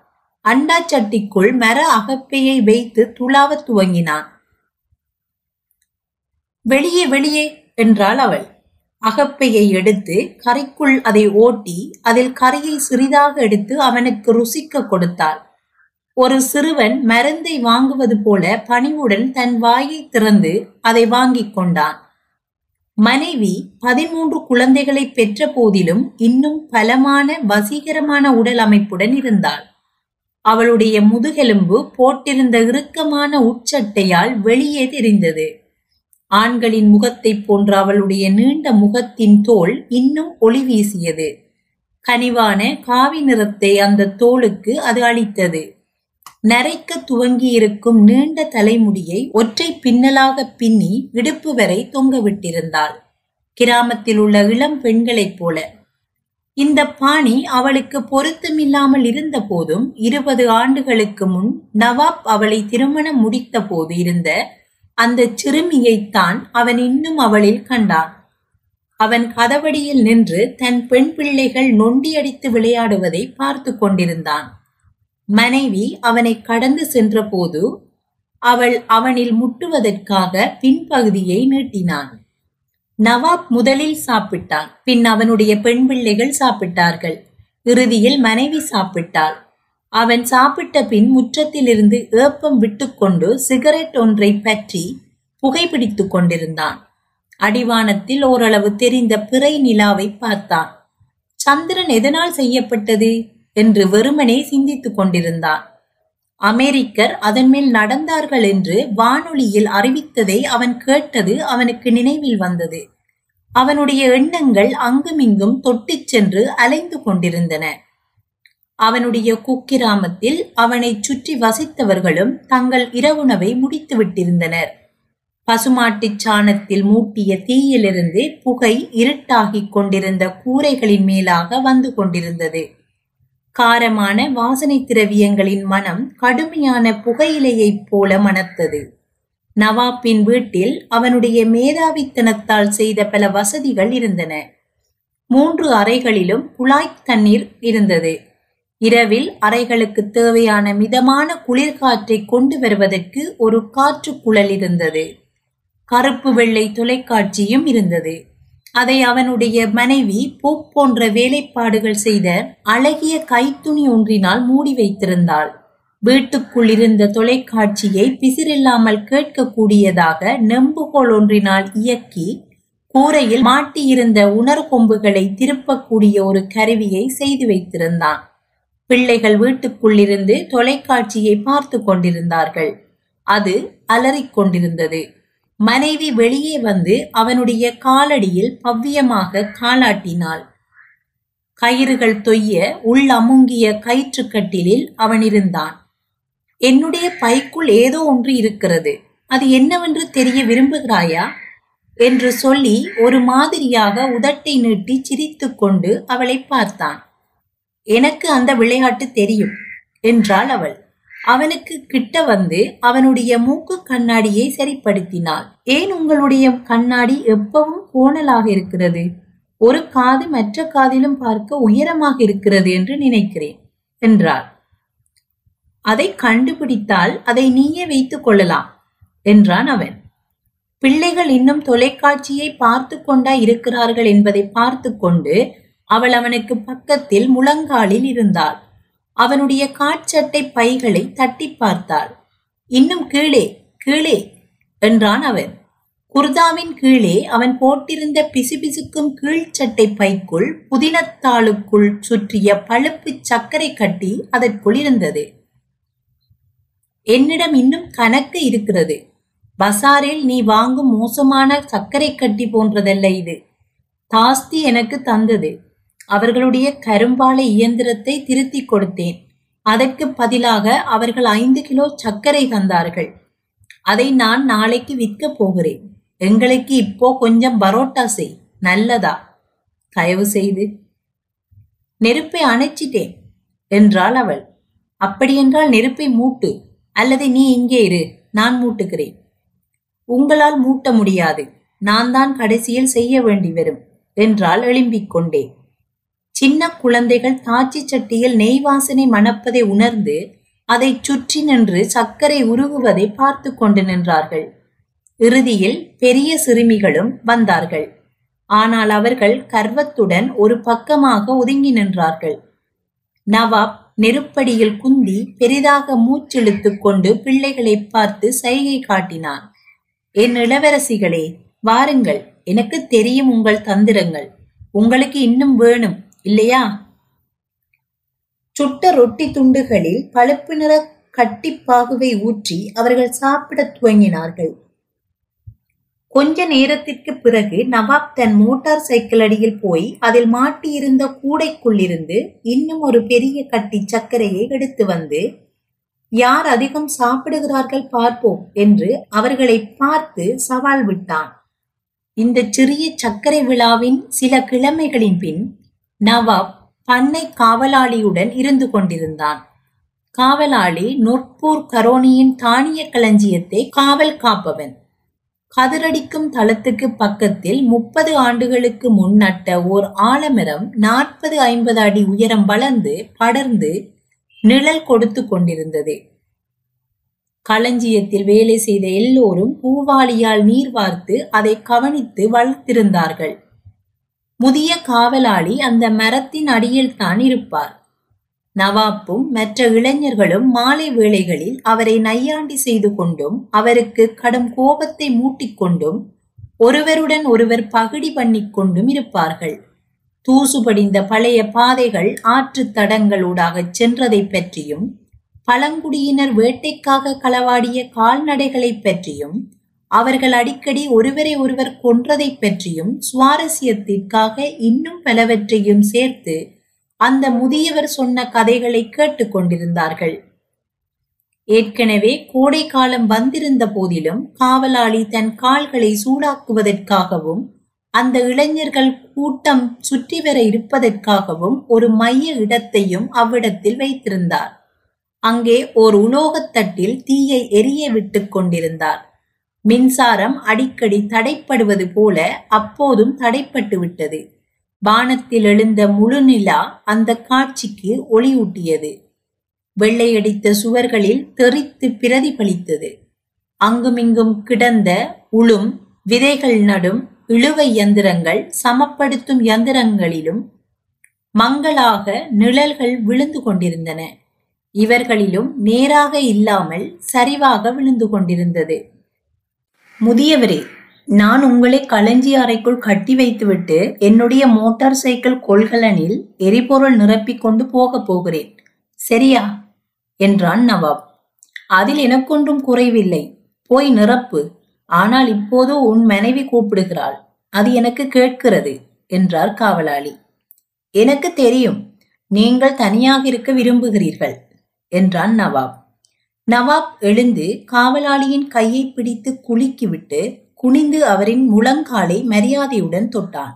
அண்டா சட்டிக்குள் மர அகப்பையை வைத்து துளாவ துவங்கினான். வெளியே வெளியே என்றாள் அவள். அகப்பையை எடுத்து கரைக்குள் அதை ஓட்டி அதில் கரையை சிறிதாக எடுத்து அவனுக்கு ருசிக்க கொடுத்தாள். ஒரு சிறுவன் மருந்தை வாங்குவது போல பணிவுடன் தன் வாயை திறந்து அதை வாங்கி கொண்டான். மனைவி 13 குழந்தைகளை பெற்ற போதிலும் இன்னும் பலமான வசீகரமான உடல் அமைப்புடன் இருந்தாள். அவளுடைய முதுகெலும்பு போட்டிருந்த இறுக்கமான உட்சட்டையால் வெளியே தெரிந்தது. ஆண்களின் முகத்தை போன்ற அவளுடைய நீண்ட முகத்தின் தோல் இன்னும் ஒளி வீசியது. கனிவான காவி நிறத்தை அந்த தோலுக்கு அது அளித்தது. நரைக்க துவங்கியிருக்கும் நீண்ட தலைமுடியை ஒற்றை பின்னலாக பின்னி இடுப்பு வரை தொங்கவிட்டிருந்தாள், கிராமத்தில் உள்ள இளம் பெண்களைப் போல. இந்த பாணி அவளுக்கு பொருத்தமில்லாமல் இருந்த போதும் 20 ஆண்டுகளுக்கு முன் நவாப் அவளை திருமணம் முடித்த போது இருந்த அந்த சிறுமியைத்தான் அவன் இன்னும் அவளில் கண்டான். அவன் கதவடியில் நின்று தன் பெண் பிள்ளைகள் நொண்டியடித்து விளையாடுவதை பார்த்து கொண்டிருந்தான். மனைவி அவனை கடந்து சென்ற போது அவள் அவனில் முட்டுவதற்காக பின்பகுதியை நீட்டினான். நவாப் முதலில் சாப்பிட்டான். பின் அவனுடைய பெண் பிள்ளைகள் சாப்பிட்டார்கள். இறுதியில் மனைவி சாப்பிட்டாள். அவன் சாப்பிட்ட பின் முற்றத்திலிருந்து ஏப்பம் விட்டுக்கொண்டு சிகரெட் ஒன்றை பற்றி புகைப்பிடித்து கொண்டிருந்தான். அடிவானத்தில் ஓரளவு தெரிந்த பிறை நிலாவை பார்த்தான். சந்திரன் எதனால் செய்யப்பட்டது என்று வெறுமனே சிந்தித்துக் கொண்டிருந்தான். அமெரிக்கர் அதன் மேல் நடந்தார்கள் என்று வானொலியில் அறிவித்ததை அவன் கேட்டது அவனுக்கு நினைவில் வந்தது. அவனுடைய எண்ணங்கள் அங்குமிங்கும் தொட்டி சென்று அலைந்து கொண்டிருந்தன. அவனுடைய குக்கிராமத்தில் அவனை சுற்றி வசித்தவர்களும் தங்கள் இரவுணவை முடித்து விட்டிருந்தனர். பசுமாட்டுச் சாணத்தில் மூட்டிய தீயிலிருந்து புகை இருட்டாகிக் கொண்டிருந்த கூரைகளின் மேலாக வந்து கொண்டிருந்தது. காரமான வாசனை திரவியங்களின் மனம் கடுமையான புகையிலையைப் போல மணத்தது. நவாப்பின் வீட்டில் அவனுடைய மேதாவித்தனத்தால் செய்த பல வசதிகள் இருந்தன. 3 அறைகளிலும் குழாய் தண்ணீர் இருந்தது. இரவில் அறைகளுக்கு தேவையான மிதமான குளிர்காற்றை கொண்டு வருவதற்கு ஒரு காற்று குழல் இருந்தது. கருப்பு வெள்ளை தொலைக்காட்சியும் இருந்தது. அதை அவனுடைய மனைவி போப் போன்ற வேலைப்பாடுகள் செய்த அழகிய கைத்துணி ஒன்றினால் மூடி வைத்திருந்தாள். வீட்டுக்குள் இருந்த தொலைக்காட்சியை பிசிறில்லாமல் கேட்கக்கூடியதாக நெம்புகோல் ஒன்றினால் இயக்கி கூரையில் மாட்டியிருந்த உணர்கொம்புகளை திருப்பக்கூடிய ஒரு கருவியை செய்து வைத்திருந்தான். பிள்ளைகள் வீட்டுக்குள்ளிருந்து தொலைக்காட்சியை பார்த்து கொண்டிருந்தார்கள். அது அலறிக்கொண்டிருந்தது. மனைவி வெளியே வந்து அவனுடைய காலடியில் பவ்யமாக காலாட்டினாள். கயிறுகள் தொய்ய உள்ளமுங்கிய கயிற்றுக்கட்டிலில் அவன் இருந்தான். என்னுடைய பைக்குள் ஏதோ ஒன்று இருக்கிறது, அது என்னவென்று தெரிய விரும்புகிறாயா என்று சொல்லி ஒரு மாதிரியாக உதட்டை நீட்டி சிரித்து கொண்டு அவளை பார்த்தான். எனக்கு அந்த விளையாட்டு தெரியும் என்றாள் அவள். அவனுக்கு கிட்ட வந்து அவனுடைய மூக்கு கண்ணாடியை சரிப்படுத்தினாள். ஏன் உங்களுடைய கண்ணாடி எப்பவும் கோணலாக இருக்கிறது? ஒரு காது மற்ற காதிலும் பார்க்க உயரமாக இருக்கிறது என்று நினைக்கிறேன் என்றாள். அதை கண்டுபிடித்தால் அதை நீயே வைத்துக் கொள்ளலாம் என்றான் அவன். பிள்ளைகள் இன்னும் தொலைக்காட்சியை பார்த்து கொண்டா இருக்கிறார்கள் என்பதை பார்த்து கொண்டு அவள் அவனுக்கு பக்கத்தில் முழங்காலில் இருந்தாள். அவனுடைய காட்சட்டை பைகளை தட்டி பார்த்தாள். இன்னும் கீழே கீழே என்றான் அவன். குர்தாவின் கீழே அவன் போட்டிருந்த பிசுபிசுக்கும் கீழ்ச்சட்டை பைக்குள் புதினத்தாளுக்குள் சுற்றிய பழுப்பு சர்க்கரை கட்டி அதற்குள் இருந்தது. என்னிடம் இன்னும் கணக்கு இருக்கிறது. பசாரில் நீ வாங்கும் மோசமான சர்க்கரை கட்டி போன்றதல்ல இது. தாஸ்தி எனக்கு தந்தது. அவர்களுடைய கரும்பாலை இயந்திரத்தை திருத்தி கொடுத்தேன். அதற்கு பதிலாக அவர்கள் 5 கிலோ சர்க்கரை தந்தார்கள். அதை நான் நாளைக்கு விற்க போகிறேன். எங்களுக்கு இப்போ கொஞ்சம் பரோட்டா செய், நல்லதா? தயவு செய்து. நெருப்பை அணைச்சிட்டேன் என்றாள் அவள். அப்படியென்றால் நெருப்பை மூட்டு, அல்லது நீ இங்கே இரு, நான் மூட்டுகிறேன். உங்களால் மூட்ட முடியாது, நான் தான் கடைசியில் செய்ய வேண்டி வரும் என்றால் எழும்பிக் கொண்டே. சின்ன குழந்தைகள் தாச்சி சட்டியில் நெய் வாசனை மணப்பதை உணர்ந்து அதை சுற்றி நின்று சர்க்கரை உருகுவதை பார்த்து கொண்டு நின்றார்கள். இறுதியில் பெரிய சிறுமிகளும் வந்தார்கள். ஆனால் அவர்கள் கர்வத்துடன் ஒரு பக்கமாக ஒதுங்கி நின்றார்கள். நவாப் நெருப்படியில் குந்தி பெரிதாக மூச்செழுத்து கொண்டு பிள்ளைகளை பார்த்து சைகை காட்டினான். என் இளவரசிகளே, வாருங்கள், எனக்கு தெரியும் உங்கள் தந்திரங்கள். உங்களுக்கு இன்னும் வேணும் இல்லையா? சுட்ட ரொட்டி துண்டுகளில் பழுப்பு நிற கட்டிப்பாகுவை ஊற்றி அவர்கள் சாப்பிடத் துவங்கினார்கள். கொஞ்ச நேரத்திற்கு பிறகு நவாப் தன் மோட்டார் சைக்கிள் அடியில் போய் அதில் மாட்டியிருந்த கூடைக்குள்ளிருந்து இன்னும் ஒரு பெரிய கட்டி சர்க்கரையை எடுத்து வந்து, யார் அதிகம் சாப்பிடுகிறார்கள் பார்ப்போம் என்று அவர்களை பார்த்து சவால் விட்டான். இந்த சிறிய சர்க்கரை விழாவின் சில கிழமைகளின் பின் நவாப் பண்ணை காவலாளியுடன் இருந்து கொண்டிருந்தான். காவலாளி நொற்பூர் கரோனியின் தானிய களஞ்சியத்தை காவல் காப்பவன். கதிரடிக்கும் தளத்துக்கு பக்கத்தில் 30 ஆண்டுகளுக்கு முன்னட்ட ஓர் ஆலமரம் 40-50 அடி உயரம் வளர்ந்து படர்ந்து நிழல் கொடுத்து கொண்டிருந்தது. களஞ்சியத்தில் வேலை செய்த எல்லோரும் பூவாளியால் நீர் வார்த்து அதை கவனித்து வளர்த்திருந்தார்கள். முதிய காவலாளி அந்த மரத்தின் அடியில் தான் இருப்பார். நவாப்பும் மற்ற இளைஞர்களும் மாலை வேளைகளில் அவரை நையாண்டி செய்து கொண்டும் அவருக்கு கடும் கோபத்தை மூட்டிக்கொண்டும் ஒருவருடன் ஒருவர் பகிடி பண்ணி கொண்டும் இருப்பார்கள். தூசு படிந்த பழைய பாதைகள் ஆற்று தடங்களூடாக சென்றதை பற்றியும் பழங்குடியினர் வேட்டைக்காக களவாடிய கால்நடைகளை பற்றியும் அவர்கள் அடிக்கடி ஒருவரை ஒருவர் கொன்றதை பற்றியும் சுவாரஸ்யத்திற்காக இன்னும் பலவற்றையும் சேர்த்து அந்த முதியவர் சொன்ன கதைகளை கேட்டுக்கொண்டிருந்தார்கள். ஏற்கனவே கோடை காலம் வந்திருந்த போதிலும் காவலாளி தன் கால்களை சூடாக்குவதற்காகவும் அந்த இளைஞர்கள் கூட்டம் சுற்றி வர இருப்பதற்காகவும் ஒரு மைய இடத்தையும் அவ்விடத்தில் வைத்திருந்தார். அங்கே ஓர் உலோகத்தட்டில் தீயை எரிய விட்டு கொண்டிருந்தார். மின்சாரம் அடிக்கடி தடைப்படுவது போல அப்போதும் தடைப்பட்டு விட்டது. வானத்தில் எழுந்த முழு நிலா அந்த காட்சிக்கு ஒளியூட்டியது. வெள்ளையடித்த சுவர்களில் தெரித்து பிரதிபலித்தது. அங்குமிங்கும் கிடந்த உளும் விதைகள் நடும் இழுவை யந்திரங்கள், சமப்படுத்தும் யந்திரங்களிலும் மங்களாக நிழல்கள் விழுந்து கொண்டிருந்தன. இவர்களிலும் நேராக இல்லாமல் சரிவாக விழுந்து கொண்டிருந்தது. முதியவரே, நான் உங்களை களஞ்சி அறைக்குள் கட்டி வைத்துவிட்டு என்னுடைய மோட்டார் சைக்கிள் கொள்கலனில் எரிபொருள் நிரப்பிக்கொண்டு போகப் போகிறேன், சரியா? என்றான் நவாப். அதில் எனக்கொன்றும் குறைவில்லை, போய் நிரப்பு. ஆனால் இப்போதோ உன் மனைவி கூப்பிடுகிறாள், அது எனக்கு கேட்கிறது என்றார் காவலாளி. எனக்கு தெரியும், நீங்கள் தனியாக இருக்க விரும்புகிறீர்கள் என்றான் நவாப். நவாப் எழுந்து காவலாளியின் கையை பிடித்து குலுக்கிவிட்டு குனிந்து அவரின் முழங்காலை மரியாதையுடன் தொட்டான்.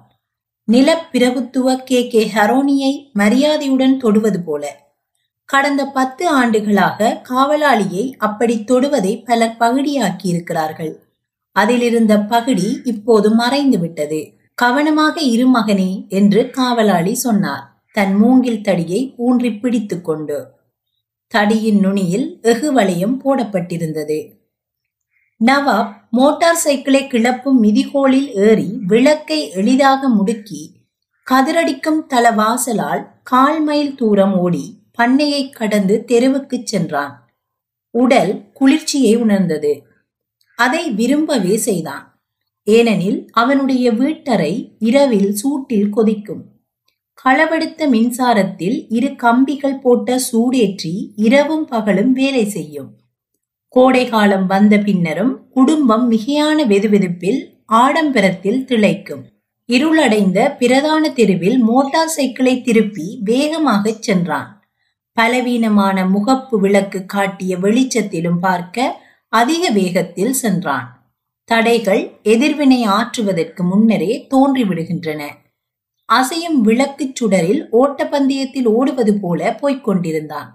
நிலப்பிரபுத்துவ கே.கே. ஹரோனியை மரியாதையுடன் தொடுவது போல. கடந்த 10 ஆண்டுகளாக காவலாளியை அப்படி தொடுவதை பலர் பகுடியாக்கி இருக்கிறார்கள். அதிலிருந்த பகுடி இப்போது மறைந்து விட்டது. கவனமாக இரு மகனே என்று காவலாளி சொன்னார், தன் மூங்கில் தடியை ஊன்றி பிடித்து கொண்டு. தடியின் நுனியில் எஃகு வளையம் போடப்பட்டிருந்தது. நவாப் மோட்டார் சைக்கிளை கிளப்பும் மிதிகோலில் ஏறி விளக்கை எளிதாக முடுக்கி கதிரடிக்கும் தளவாசலால் 1/4 மைல் தூரம் ஓடி பண்ணையை கடந்து தெருவுக்கு சென்றான். உடல் குளிர்ச்சியை உணர்ந்தது. அதை விரும்பவே செய்தான். ஏனெனில் அவனுடைய வீட்டறை இரவில் சூட்டில் கொதிக்கும். களவெடுத்த மின்சாரத்தில் 2 கம்பிகள் போட்ட சூடேற்றி இரவும் பகலும் வேலை செய்யும். கோடைகாலம் வந்த பின்னரும் குடும்பம் மிகையான வெதுவெதுப்பில் ஆடம்பரத்தில் திளைக்கும். இருளடைந்த பிரதான தெருவில் மோட்டார் சைக்கிளை திருப்பி வேகமாகச் சென்றான். பலவீனமான முகப்பு விளக்கு காட்டிய வெளிச்சத்திலும் பார்க்க அதிக வேகத்தில் சென்றான். தடைகள் எதிர்வினை ஆற்றுவதற்கு முன்னரே தோன்றிவிடுகின்றன. அசையும் விளக்கு சுடரில் ஓட்டப்பந்தயத்தில் ஓடுவது போல போய்கொண்டிருந்தான்.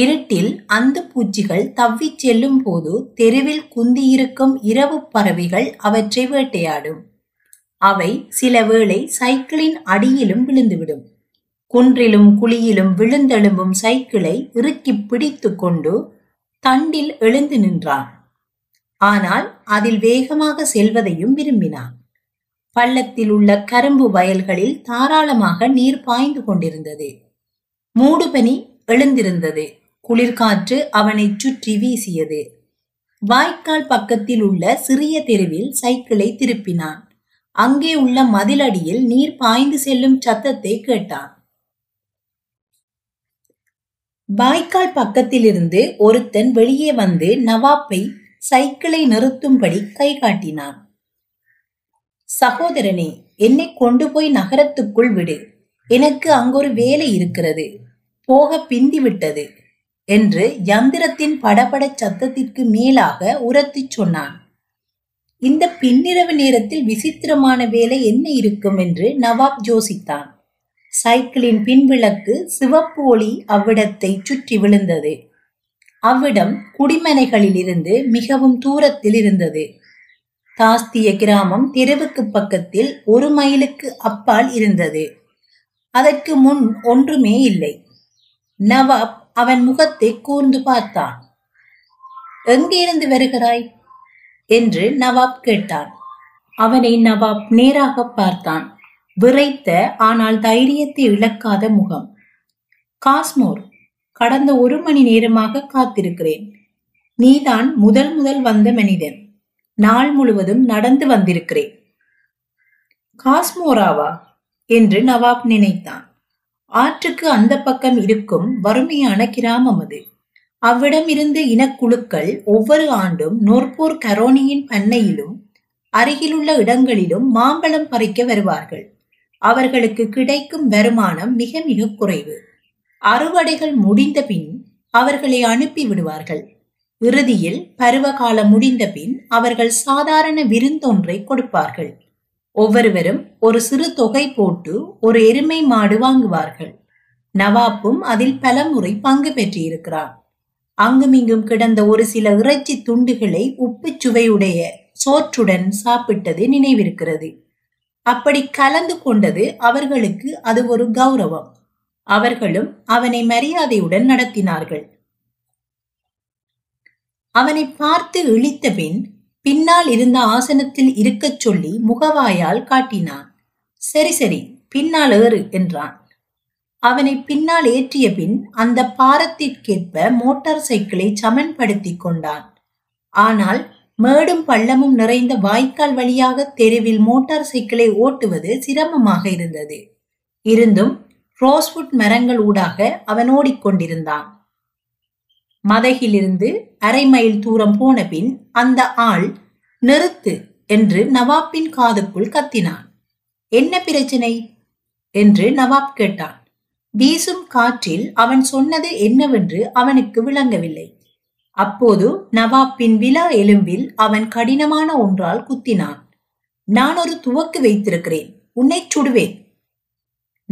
இருட்டில் அந்த பூச்சிகள் தவ்வி செல்லும் போது தெருவில் குந்தியிருக்கும் இரவு பறவைகள் அவற்றை வேட்டையாடும். அவை சில வேளை சைக்கிளின் அடியிலும் விழுந்துவிடும். குன்றிலும் குழியிலும் விழுந்தெழும்பும் சைக்கிளை இறுக்கி பிடித்து கொண்டு தண்டில் எழுந்து நின்றான். ஆனால் அதில் வேகமாக செல்வதையும் விரும்பினான். பள்ளத்தில் உள்ள கரும்பு வயல்களில் தாராளமாக நீர் பாய்ந்து கொண்டிருந்தது. மூடுபனி எழுந்திருந்தது. குளிர்காற்று அவனை சுற்றி வீசியது. வாய்க்கால் பக்கத்தில் உள்ள சிறிய தெருவில் சைக்கிளை திருப்பினான். அங்கே உள்ள மதிலடியில் நீர் பாய்ந்து செல்லும் சத்தத்தை கேட்டான். வாய்க்கால் பக்கத்திலிருந்து ஒருத்தன் வெளியே வந்து நவாப்பை சைக்கிளை நிறுத்தும்படி கை காட்டினான். சகோதரனே, என்னை கொண்டு போய் நகரத்துக்குள் விடு, எனக்கு அங்கொரு வேலை இருக்கிறது, போக பிந்தி விட்டது என்று யந்திரத்தின் படபட சத்தத்திற்கு மேலாக உரத்தி சொன்னான். இந்த பின்னிரவு நேரத்தில் விசித்திரமான வேலை என்ன இருக்கும் என்று நவாப் யோசித்தான். சைக்கிளின் பின்விளக்கு சிவப்பு ஒளி அவ்விடத்தை சுற்றி விழுந்தது. அவ்விடம் குடிமனைகளிலிருந்து மிகவும் தூரத்தில் இருந்தது. தாஸ்திய கிராமம் தெருவுக்கு பக்கத்தில் 1 மைலுக்கு அப்பால் இருந்தது. அதற்கு முன் ஒன்றுமே இல்லை. நவாப் அவன் முகத்தை கூர்ந்து பார்த்தான். எங்கிருந்து வருகிறாய் என்று நவாப் கேட்டான். அவனை நவாப் நேராக பார்த்தான். விரைத்த ஆனால் தைரியத்தை இழக்காத முகம். காஸ்மோர். கடந்த 1 மணி நேரமாக காத்திருக்கிறேன். நீதான் முதல் வந்த மனிதன். நாள் முழுவதும் நடந்து வந்திருக்கிறேன். காஸ்மோராவா என்று நவாப் நினைத்தான். ஆற்றுக்கு அந்த பக்கம் இருக்கும் வறுமையான கிராமம் அது. அவ்விடமிருந்து இனக்குழுக்கள் ஒவ்வொரு ஆண்டும் நோர்போர் கரோனியின் பண்ணையிலும் அருகிலுள்ள இடங்களிலும் மாம்பழம் பறிக்க வருவார்கள். அவர்களுக்கு கிடைக்கும் வருமானம் மிக மிக குறைவு. அறுவடைகள் முடிந்த பின் அவர்களை அனுப்பி விடுவார்கள். இறுதியில் பருவகாலம் முடிந்த பின் அவர்கள் சாதாரண விருந்தொன்றை கொடுப்பார்கள். ஒவ்வொருவரும் ஒரு சிறு தொகை போட்டு ஒரு எருமை மாடு வாங்குவார்கள். நவாப்பும் அதில் பலமுறை பங்கு பெற்றிருக்கிறார். அங்குமிங்கும் கிடந்த ஒரு சில இறைச்சி துண்டுகளை உப்பு சுவையுடைய சோற்றுடன் சாப்பிட்டது நினைவிருக்கிறது. அப்படி கலந்து கொண்டது அவர்களுக்கு அது ஒரு கௌரவம். அவர்களும் அவனை மரியாதையுடன் நடத்தினார்கள். அவனை பார்த்து இழித்த பின் பின்னால் இருந்த ஆசனத்தில் இருக்கச் சொல்லி முகவாயால் காட்டினான். சரி சரி பின்னால் ஏறு என்றான். அவனை பின்னால் ஏற்றிய பின் அந்த பாரத்திற்கேற்ப மோட்டார் சைக்கிளை சமன்படுத்தி கொண்டான். ஆனால் மேடும் பள்ளமும் நிறைந்த வாய்க்கால் வழியாக தெருவில் மோட்டார் சைக்கிளை ஓட்டுவது சிரமமாக இருந்தது. இருந்தும் ரோஸ்வுட் மரங்கள் ஊடாக அவன் ஓடிக்கொண்டிருந்தான். மதகிலிருந்து அரை மைல் தூரம் போன பின் அந்த ஆள் நிறுத்து என்று நவாப்பின் காதுக்குள் கத்தினான். என்ன பிரச்சனை என்று நவாப் கேட்டான். வீசும் காற்றில் அவன் சொன்னது என்னவென்று அவனுக்கு விளங்கவில்லை. அப்போது நவாப்பின் விலா எலும்பில் அவன் கடினமான ஒன்றால் குத்தினான். நான் ஒரு துவக்கு வைத்திருக்கிறேன், உன்னை சுடுவேன்.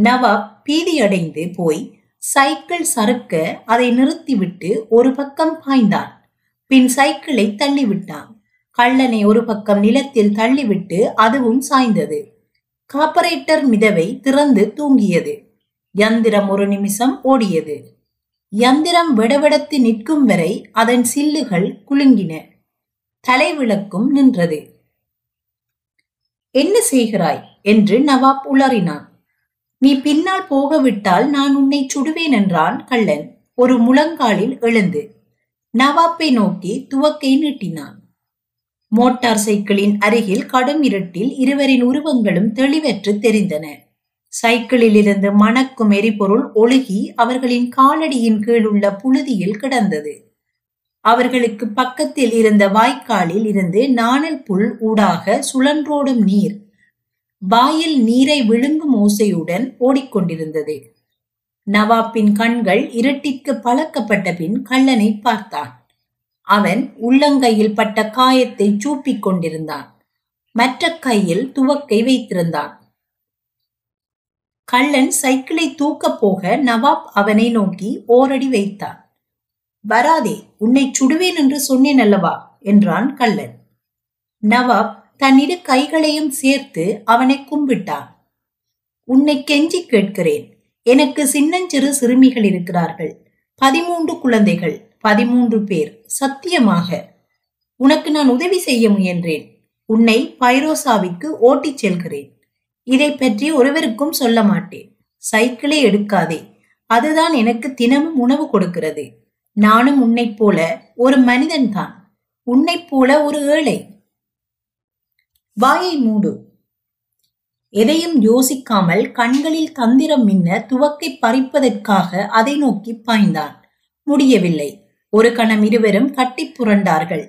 நவாப் பீதியடைந்து போய் சைக்கிள் சறுக்க அதை நிறுத்திவிட்டு ஒரு பக்கம் பாய்ந்தான். பின் சைக்கிளை தள்ளிவிட்டான். கள்ளனை ஒரு பக்கம் நிலத்தில் தள்ளிவிட்டு அதுவும் சாய்ந்தது. காப்பரேட்டர் மிதவை திறந்து தூங்கியது. யந்திரம் ஒரு நிமிஷம் ஓடியது. யந்திரம் விடவெடுத்து நிற்கும் வரை அதன் சில்லுகள் குலுங்கின. தலைவிளக்கும் நின்றது. என்ன செய்கிறாய் என்று நவாப் உளறினான். நீ பின்னால் போகவிட்டால் நான் உன்னை சுடுவேன் என்றான் கள்ளன் ஒரு முழங்காலில் எழுந்து. நவாப்பை நோக்கி துவக்கை நீட்டினான். மோட்டார் சைக்கிளின் அருகில் கடும் இருட்டில் இருவரின் உருவங்களும் தெளிவற்று தெரிந்தன. சைக்கிளில் இருந்து மணக்கும் எரிபொருள் ஒழுகி அவர்களின் காலடியின் கீழ் உள்ள புழுதியில் கிடந்தது. அவர்களுக்கு பக்கத்தில் இருந்த வாய்க்காலில் இருந்து நாணல் புல் ஊடாக சுழன்றோடும் நீர் வாயில் நீரை விழுங்கும் ஓசையுடன் ஓடிக்கொண்டிருந்தது. நவாப்பின் கண்கள் இருட்டிற்கு பழக்கப்பட்ட பின் கள்ளனை பார்த்தான். அவன் உள்ளங்கையில் பட்ட காயத்தை சூப்பிக் கொண்டிருந்தான். மற்ற கையில் துவக்கை வைத்திருந்தான். கள்ளன் சைக்கிளை தூக்கப் போக நவாப் அவனை நோக்கி ஓரடி வைத்தான். வராதே, உன்னை சுடுவேன் என்று சொன்னேன் அல்லவா என்றான் கள்ளன். நவாப் தன் இரு கைகளையும் சேர்த்து அவனை கும்பிட்டான். உன்னை கெஞ்சி கேட்கிறேன், எனக்கு சின்னஞ்சிறு சிறுமிகள் இருக்கிறார்கள், 13 குழந்தைகள், 13 பேர். சத்தியமாக உனக்கு நான் உதவி செய்ய முயன்றேன். உன்னை பைரோசாவிற்கு ஓட்டிச் செல்கிறேன். இதை பற்றி ஒருவருக்கும் சொல்ல மாட்டேன். சைக்கிளை எடுக்காதே, அதுதான் எனக்கு தினமும் உணவு கொடுக்கிறது. நானும் உன்னைப் போல ஒரு மனிதன்தான், உன்னைப் போல ஒரு ஏழை. வாயை மூடு. எதையும் யோசிக்காமல் கண்களில் தந்திரம் மின்ன துவக்கை பறிப்பதற்காக அதை நோக்கி பாய்ந்தான். முடியவில்லை. ஒரு கணம் இருவரும் கட்டி புரண்டார்கள்.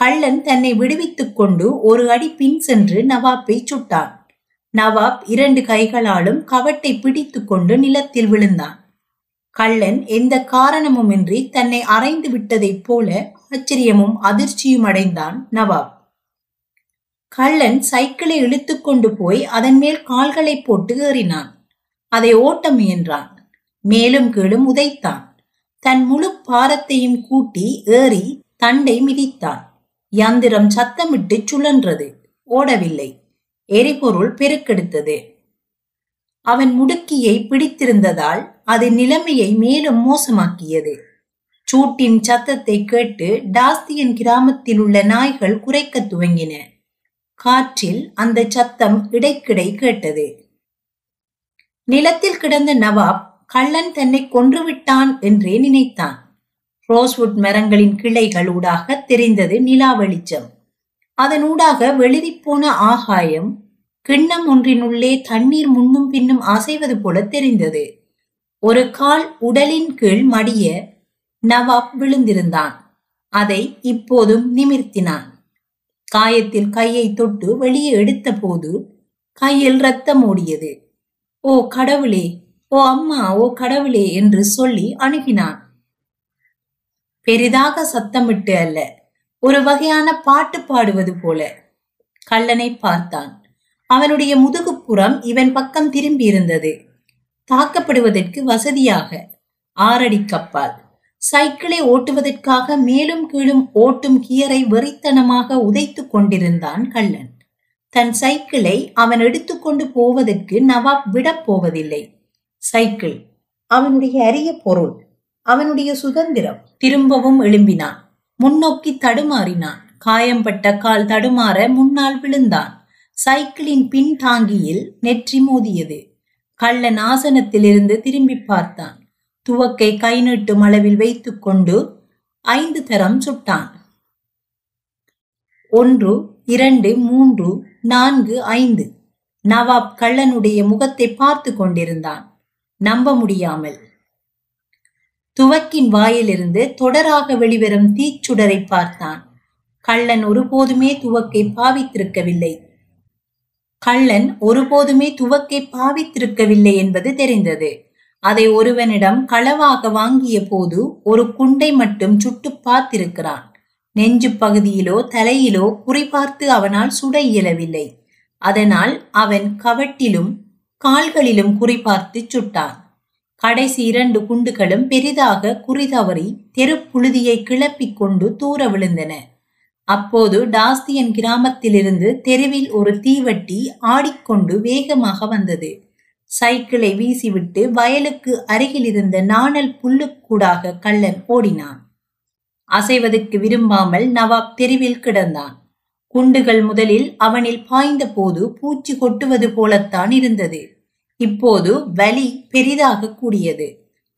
கள்ளன் தன்னை விடுவித்துக் கொண்டு ஒரு அடி பின் சென்று நவாப்பை சுட்டான். நவாப் 2 கைகளாலும் கவட்டை பிடித்து கொண்டு நிலத்தில் விழுந்தான். கள்ளன் எந்த காரணமுமின்றி தன்னை அரைந்து விட்டதைப் போல ஆச்சரியமும் அதிர்ச்சியும் அடைந்தான் நவாப். கள்ளன் சைக்கிளை இழுத்து கொண்டு போய் அதன் மேல் கால்களை போட்டு ஏறினான். அதை ஓட்ட முயன்றான். மேலும் கீழும் உதைத்தான். தன் முழு பாரத்தையும் கூட்டி ஏறி தண்டை மிதித்தான். யந்திரம் சத்தமிட்டு சுழன்றது. ஓடவில்லை. எரிபொருள் பெருக்கெடுத்தது. அவன் முடுக்கியை பிடித்திருந்ததால் அது நிலைமையை மேலும் மோசமாக்கியது. சூட்டின் சத்தத்தை கேட்டு டாஸ்தியன் கிராமத்தில் உள்ள நாய்கள் குறைக்க துவங்கின. காற்றில் அந்த சத்தம் இடைக்கிடை கேட்டது. நிலத்தில் கிடந்த நவாப் கள்ளன் தன்னை கொன்றுவிட்டான் என்றே நினைத்தான். ரோஸ்வுட் மரங்களின் கிளைகள் ஊடாக தெரிந்தது நிலா வெளிச்சம். அதனூடாக வெளிரிப்போன ஆகாயம் கிண்ணம் ஒன்றினுள்ளே தண்ணீர் முன்னும் பின்னும் அசைவது போல தெரிந்தது. ஒரு கால் உடலின் கீழ் மடிய நவாப் விழுந்திருந்தான். அதை இப்போதும் நிமிர்த்தினான். காயத்தில் கையை தொட்டு வெளியே எடுத்த போது கையில் ரத்தம் ஓடியது. ஓ கடவுளே, ஓ அம்மா, ஓ கடவுளே என்று சொல்லி அணுகினான். பெரிதாக சத்தமிட்டு அல்ல, ஒரு வகையான பாட்டு பாடுவது போல. கள்ளனை பார்த்தான். அவனுடைய முதுகுப்புறம் இவன் பக்கம் திரும்பி இருந்தது. தாக்கப்படுவதற்கு வசதியாக 6 அடி கப்பால். சைக்கிளை ஓட்டுவதற்காக மேலும் கீழும் ஓட்டும் கியரை வெறித்தனமாக உதைத்து கொண்டிருந்தான் கள்ளன். தன் சைக்கிளை அவன் எடுத்துக்கொண்டு போவதற்கு நவாப் விடப்போவதில்லை. சைக்கிள் அவனுடைய அரிய பொருள், அவனுடைய சுதந்திரம். திரும்பவும் எழும்பினான். முன்னோக்கி தடுமாறினான். காயம்பட்ட கால் தடுமாற முன்னால் விழுந்தான். சைக்கிளின் பின் தாங்கியில் நெற்றி மோதியது. கள்ளன் ஆசனத்திலிருந்து திரும்பி பார்த்தான். துவக்கை கை நீட்டும் அளவில் வைத்துக் கொண்டு 5 தரம் சுட்டான். 1, 2, 3, 4, 5. நவாப் கள்ளனுடைய முகத்தை பார்த்து கொண்டிருந்தான், நம்ப முடியாமல். துவக்கின் வாயிலிருந்து தொடராக வெளிவரும் தீச்சுடரை பார்த்தான். கள்ளன் ஒருபோதுமே துவக்கை பாவித்திருக்கவில்லை. என்பது தெரிந்தது. அதை ஒருவனிடம் களவாக வாங்கிய போது ஒரு குண்டை மட்டும் சுட்டு பார்த்திருக்கிறான். நெஞ்சு பகுதியிலோ தலையிலோ குறிபார்த்து அவனால் சுட இயலவில்லை. அதனால் அவன் கவட்டிலும் கால்களிலும் குறிபார்த்து சுட்டான். கடைசி 2 குண்டுகளும் பெரிதாக குறிதவறி தெருப்புழுதியை கிளப்பி கொண்டு தூர விழுந்தன. அப்போது டாஸ்தியன் கிராமத்திலிருந்து தெருவில் ஒரு தீவட்டி ஆடிக்கொண்டு வேகமாக வந்தது. சைக்கிளை வீசிவிட்டு வயலுக்கு அருகில் இருந்த நாணல் புல்லுக்கூடாக கள்ளன் ஓடினான். அசைவதற்கு விரும்பாமல் நவாப் தெருவில் கிடந்தான். குண்டுகள் முதலில் அவனில் பாய்ந்த போது பூச்சி கொட்டுவது போலத்தான் இருந்தது. இப்போது வலி பெரிதாக கூடியது.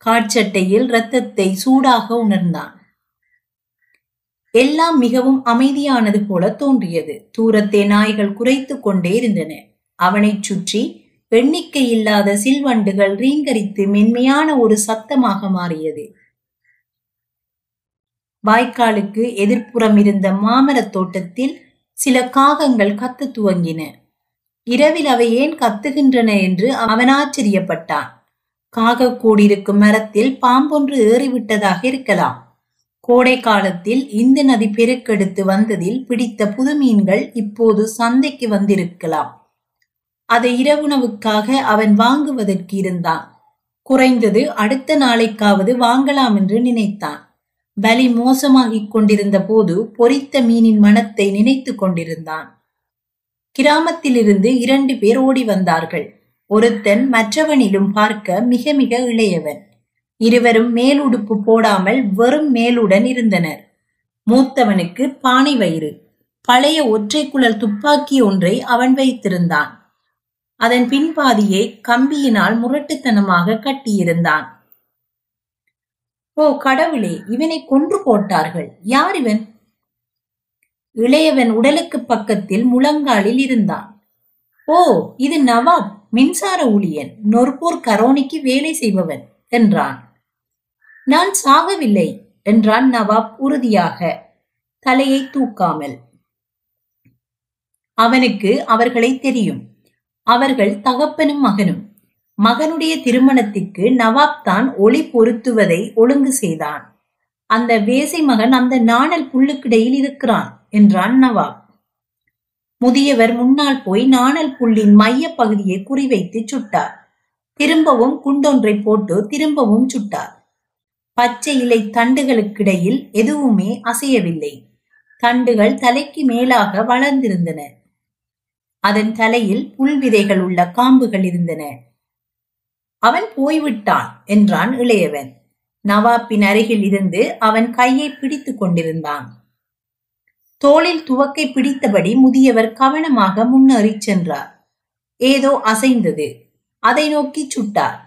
காட்சட்டையில் இரத்தத்தை சூடாக உணர்ந்தான். எல்லாம் மிகவும் அமைதியானது போல தோன்றியது. தூரத்தை நாய்கள் குறைத்து கொண்டே இருந்தன. அவனை சுற்றி எண்ணிக்கையில்லாத சில்வண்டுகள் ரீங்கரித்து மென்மையான ஒரு சத்தமாக மாறியது. வாய்க்காலுக்கு எதிர்ப்புறம் இருந்த மாமரத் தோட்டத்தில் சில காகங்கள் கத்து துவங்கின. இரவில் அவை ஏன் கத்துகின்றன என்று அவன் ஆச்சரியப்பட்டான். காக கூடியிருக்கும் மரத்தில் பாம்பொன்று ஏறிவிட்டதாக இருக்கலாம். கோடை காலத்தில் இந்த நதி பெருக்கெடுத்து வந்ததில் பிடித்த புது மீன்கள் இப்போது சந்தைக்கு வந்திருக்கலாம். அதை இரவுணவுக்காக அவன் வாங்குவதற்கு இருந்தான். குறைந்தது அடுத்த நாளைக்காவது வாங்கலாம் என்று நினைத்தான். வலி மோசமாகிக் கொண்டிருந்த போது பொரித்த மீனின் மனத்தை நினைத்து கொண்டிருந்தான். கிராமத்திலிருந்து 2 பேர் ஓடி வந்தார்கள். ஒருத்தன் மற்றவனிலும் பார்க்க மிக மிக இளையவன். இருவரும் மேலுடுப்பு போடாமல் வெறும் மேலுடன் இருந்தனர். மூத்தவனுக்கு பானை வயிறு. பழைய ஒற்றை குழல் துப்பாக்கி ஒன்றை அவன் வைத்திருந்தான். அதன் பின்பாதியை கம்பியினால் முரட்டுத்தனமாக கட்டியிருந்தான். ஓ கடவுளே, இவனை கொன்று போட்டார்கள். யார் இவன்? இளையவன் உடலுக்கு பக்கத்தில் முழங்காலில் இருந்தான். ஓ, இது நவாப், மின்சார ஊழியன், நொற்பூர் கரோனிக்கு வேலை செய்பவன் என்றான். நான் சாகவில்லை என்றான் நவாப் உறுதியாக, தலையை தூக்காமல். அவனுக்கு அவர்களை தெரியும். அவர்கள் தகப்பனும் மகனும். மகனுடைய திருமணத்திற்கு நவாப் தான் ஒளி பொருத்துவதை ஒழுங்கு செய்தான். அந்த வேசை மகன் அந்த நாணல் புல்லுக்கிடையில் இருக்கிறான் என்றான் நவாப். முதியவர் முன்னால் போய் நாணல் புல்லின் மைய பகுதியை குறிவைத்து சுட்டார். திரும்பவும் குண்டொன்றை போட்டு திரும்பவும் சுட்டார். பச்சை இலை தண்டுகளுக்கிடையில் எதுவுமே அசையவில்லை. தண்டுகள் தலைக்கு மேலாக வளர்ந்திருந்தன. அதன் தலையில் புல் விதைகள் உள்ள காம்புகள் இருந்தன. அவன் போய்விட்டான் என்றான் இளையவன். நவாப்பின் அருகில் இருந்து அவன் கையை பிடித்து கொண்டிருந்தான். தோளில் துவக்கை பிடித்தபடி முதியவர் கவனமாக முன்னேறி சென்றார். ஏதோ அசைந்தது. அதை நோக்கி சுட்டார்.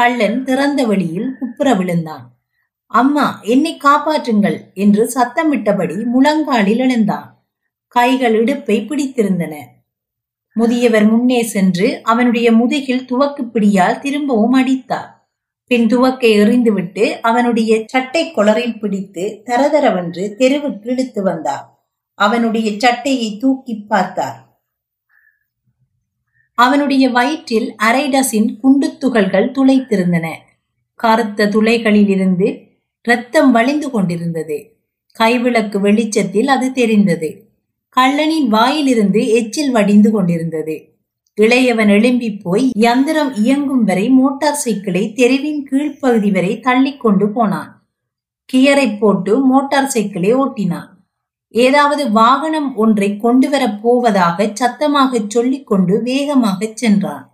கள்ளன் திறந்த வெளியில் குப்புற விழுந்தான். அம்மா, என்னை காப்பாற்றுங்கள் என்று சத்தமிட்டபடி முழங்காலில் எழுந்தான். கைகள் இடுப்பை பிடித்திருந்தன. முதியவர் முன்னே சென்று அவனுடைய முதுகில் துவக்கு பிடியால் திரும்பவும் அடித்தார். பின் துவக்கை எறிந்துவிட்டு அவனுடைய சட்டை கொளரில் பிடித்து தரதரவென்று தெருவுக்கு இழுத்து வந்தார். அவனுடைய சட்டையை தூக்கி பார்த்தார். அவனுடைய வயிற்றில் அரை டசின் குண்டு துகள்கள் துளைத்திருந்தன. கருத்த துளைகளிலிருந்து இரத்தம் வழிந்து கொண்டிருந்தது. கைவிளக்கு வெளிச்சத்தில் அது தெரிந்தது. கள்ளனின் வாயிலிருந்து எச்சில் வடிந்து கொண்டிருந்தது. இளையவன் எழும்பி போய் யந்திரம் இயங்கும் வரை மோட்டார் சைக்கிளை தெருவின் கீழ்ப்பகுதி வரை தள்ளி கொண்டு போனான். கியரை போட்டு மோட்டார் சைக்கிளை ஓட்டினான். ஏதாவது வாகனம் ஒன்றை கொண்டு வரப் போவதாக சத்தமாக சொல்லிக்கொண்டு வேகமாக சென்றான்.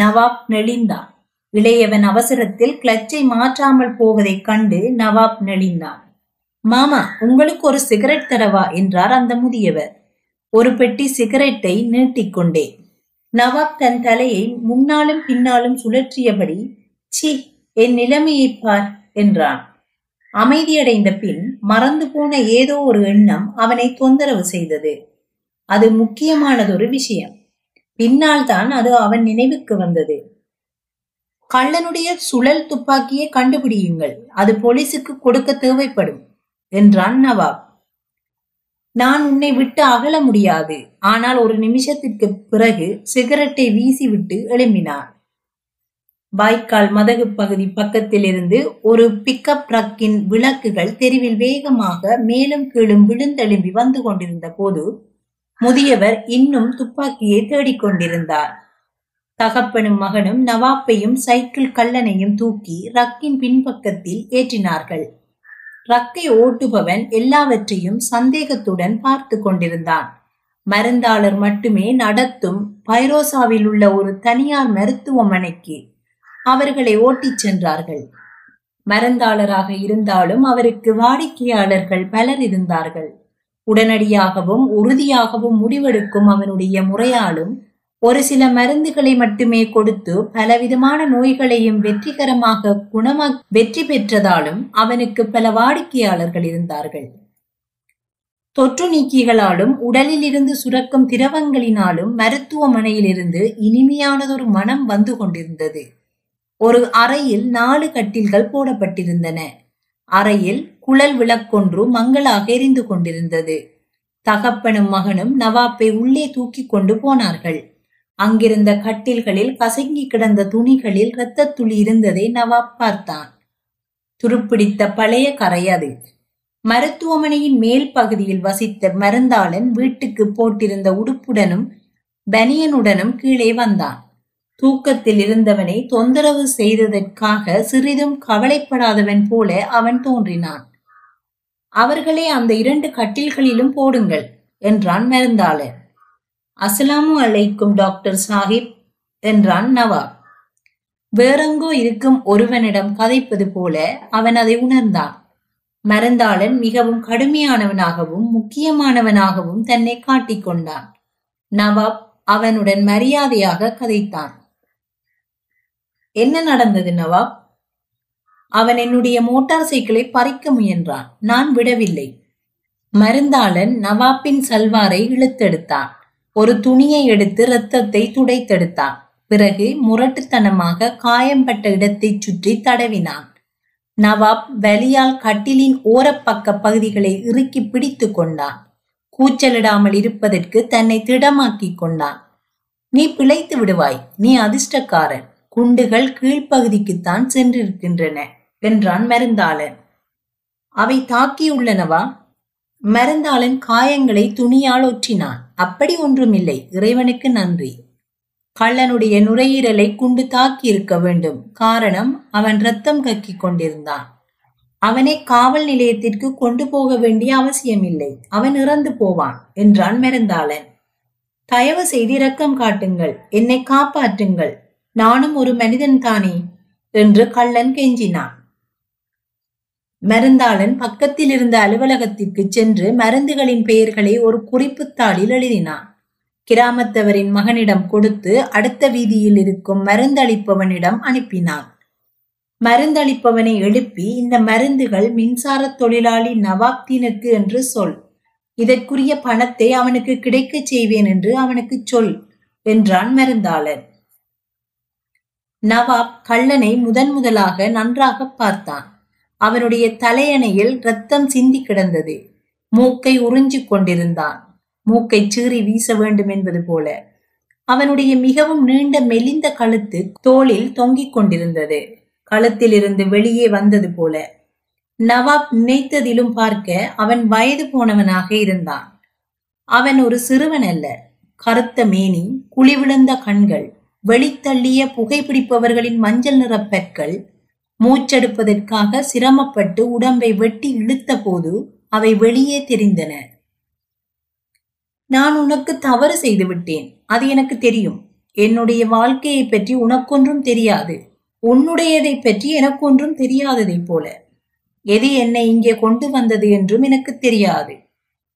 நவாப் நெளிந்தான். இளையவன் அவசரத்தில் கிளச்சை மாற்றாமல் போவதை கண்டு நவாப் நெளிந்தான். மாமா, உங்களுக்கு ஒரு சிகரெட் தரவா என்றார் அந்த முதியவர் ஒரு பெட்டி சிகரெட்டை நீட்டிக்கொண்டே. நவாப் தன் தலையை முன்னாலும் பின்னாலும் சுழற்றியபடி, சி, என் நிலைமையை பார் என்றான். அமைதியடைந்த பின் மறந்து போன ஏதோ ஒரு எண்ணம் அவனை தொந்தரவு செய்தது. அது முக்கியமானதொரு விஷயம். பின்னால் தான் அது அவன் நினைவுக்கு வந்தது. கள்ளனுடைய சுழல் துப்பாக்கியை கண்டுபிடியுங்கள், அது போலீசுக்கு கொடுக்க தேவைப்படும் என்றான் நவாப். நான் உன்னை விட்டு அகல முடியாது. ஆனால் ஒரு நிமிஷத்திற்கு பிறகு சிகரெட்டை வீசிவிட்டு எழும்பினார். வாய்க்கால் மதகு பகுதி பக்கத்தில் இருந்து ஒரு பிக்கப் ட்ரக்கின் விளக்குகள் தெருவில் வேகமாக மேலும் கீழும் விழுந்தெழும்பி வந்து கொண்டிருந்த போது முதியவர் இன்னும் துப்பாக்கியை தேடிக்கொண்டிருந்தார். தகப்பனும் மகனும் நவாப்பையும் சைக்கிள் கள்ளனையும் தூக்கி ரக்கின் பின்பக்கத்தில் ஏற்றினார்கள். ரக்கை ஓட்டுபவன் எல்லாவற்றையும் சந்தேகத்துடன் பார்த்து கொண்டிருந்தான். மருந்தாளர் மட்டுமே நடத்தும் பைரோசாவில் உள்ள ஒரு தனியார் மருத்துவமனைக்கு அவர்களை ஓட்டிச் சென்றார்கள். மருந்தாளராக இருந்தாலும் அவருக்கு வாடிக்கையாளர்கள் பலர் இருந்தார்கள். உடனடியாகவும் உறுதியாகவும் முடிவெடுக்கும் அவனுடைய முறையாலும் ஒரு சில மருந்துகளை மட்டுமே கொடுத்து பலவிதமான நோய்களையும் வெற்றிகரமாக குணமாக வெற்றி பெற்றதாலும் அவனுக்கு பல வாடிக்கையாளர்கள் இருந்தார்கள். தொற்று நீக்கிகளாலும் உடலில் இருந்து சுரக்கும் திரவங்களினாலும் மருத்துவமனையிலிருந்து இனிமையானதொரு மனம் வந்து கொண்டிருந்தது. ஒரு அறையில் 4 கட்டில்கள் போடப்பட்டிருந்தன. அறையில் குழல் விளக்கொன்று மங்களாக எரிந்து கொண்டிருந்தது. தகப்பனும் மகனும் நவாப்பை உள்ளே தூக்கி கொண்டு போனார்கள். அங்கிருந்த கட்டில்களில் கசங்கி கிடந்த துணிகளில் இரத்த துளி இருந்ததை நவாப் பார்த்தான். துருப்பிடித்த பழைய கரை அது. மருத்துவமனையின் மேல் பகுதியில் வசித்த மருந்தாளன் வீட்டுக்கு போட்டிருந்த உடுப்புடனும் பனியனுடனும் கீழே வந்தான். தூக்கத்தில் இருந்தவனை தொந்தரவு செய்ததற்காக சிறிதும் கவலைப்படாதவன் போல அவன் தோன்றினான். அவர்களே அந்த 2 கட்டில்களிலும் போடுங்கள் என்றான் மருந்தாளன். அஸ்ஸலாமு அலைக்கும் டாக்டர் சாஹிப் என்றான் நவாப். வேறெங்கோ இருக்கும் ஒருவனிடம் கதைப்பது போல அவன் அதை உணர்ந்தான். மருந்தாளன் மிகவும் கடுமையானவனாகவும் முக்கியமானவனாகவும் தன்னை காட்டிக்கொண்டான். நவாப் அவனுடன் மரியாதையாக கதைத்தான். என்ன நடந்தது நவாப்? அவன் என்னுடைய மோட்டார் சைக்கிளை பறிக்க முயன்றான். நான் விடவில்லை. மருந்தாளன் நவாப்பின் சல்வாரை இழுத்தெடுத்தான். ஒரு துணியை எடுத்து இரத்தத்தை துடைத்தெடுத்தான். பிறகு முரட்டுத்தனமாக காயம்பட்ட இடத்தை சுற்றி தடவினான். நவாப் வலியால் கட்டிலின் ஓரப்பக்க பகுதிகளை இறுக்கி பிடித்து கொண்டான். கூச்சலிடாமல் இருப்பதற்கு தன்னை திடமாக்கி கொண்டான். நீ பிழைத்து விடுவாய், நீ அதிர்ஷ்டக்காரன், குண்டுகள் கீழ்ப்பகுதிக்குத்தான் சென்றிருக்கின்றன என்றான் மருந்தாளன். அவை தாக்கியுள்ளனவா? மருந்தாளன் காயங்களை துணியால் ஒற்றினான். அப்படி ஒன்றுமில்லை, இறைவனுக்கு நன்றி. கள்ளனுடைய நுரையீரலை குண்டு தாக்கி இருக்க வேண்டும். காரணம், அவன் இரத்தம் கக்கி கொண்டிருந்தான். அவனை காவல் நிலையத்திற்கு கொண்டு போக வேண்டிய அவசியமில்லை, அவன் இறந்து போவான் என்றான் மருந்தாளன். தயவு செய்து இரக்கம் காட்டுங்கள், என்னை காப்பாற்றுங்கள், நானும் ஒரு மனிதன் தானே என்று கள்ளன் கெஞ்சினான். மருந்தாளன் பக்கத்தில் இருந்த அலுவலகத்திற்கு சென்று மருந்துகளின் பெயர்களை ஒரு குறிப்பு தாளில் எழுதினான். கிராமத்தவரின் மகனிடம் கொடுத்து அடுத்த வீதியில் இருக்கும் மருந்தளிப்பவனிடம் அனுப்பினான். மருந்தளிப்பவனை எழுப்பி, இந்த மருந்துகள் மின்சார தொழிலாளி நவாப்தீனுக்கு என்று சொல், இதற்குரிய பணத்தை அவனுக்கு கிடைக்க செய்வேன் என்று அவனுக்கு சொல் என்றான் மருந்தாளன். நவாப் கள்ளனை முதன் முதலாக நன்றாக பார்த்தான். அவனுடைய தலையணையில் இரத்தம் சிந்தி கிடந்தது. மூக்கை உறிஞ்சு கொண்டிருந்தான். மூக்கை சீறி வீச வேண்டும் என்பது போல அவனுடைய மிகவும் நீண்ட மெலிந்த கழுத்து தோளில் தொங்கிக் கொண்டிருந்தது. கழுத்திலிருந்து வெளியே வந்தது போல நவாப் நினைத்ததிலும் பார்க்க அவன் வயது போனவனாக இருந்தான். அவன் ஒரு சிறுவன் அல்ல. கருத்த மேனி, குளிவிழுந்த கண்கள், வெளித்தள்ளிய புகைப்பிடிப்பவர்களின் மஞ்சள் நிற பற்கள், மூச்செடுப்பதற்காக சிரமப்பட்டு உடம்பை வெட்டி இழுத்த போது அவை வெளியே தெரிந்தன. நான் உனக்கு தவறு செய்து விட்டேன், அது எனக்கு தெரியும். என்னுடைய வாழ்க்கையை பற்றி உனக்கொன்றும் தெரியாது, உன்னுடையதை பற்றி எனக்கொன்றும் தெரியாததை போல. எது என்னை இங்கே கொண்டு வந்தது என்றும் எனக்கு தெரியாது.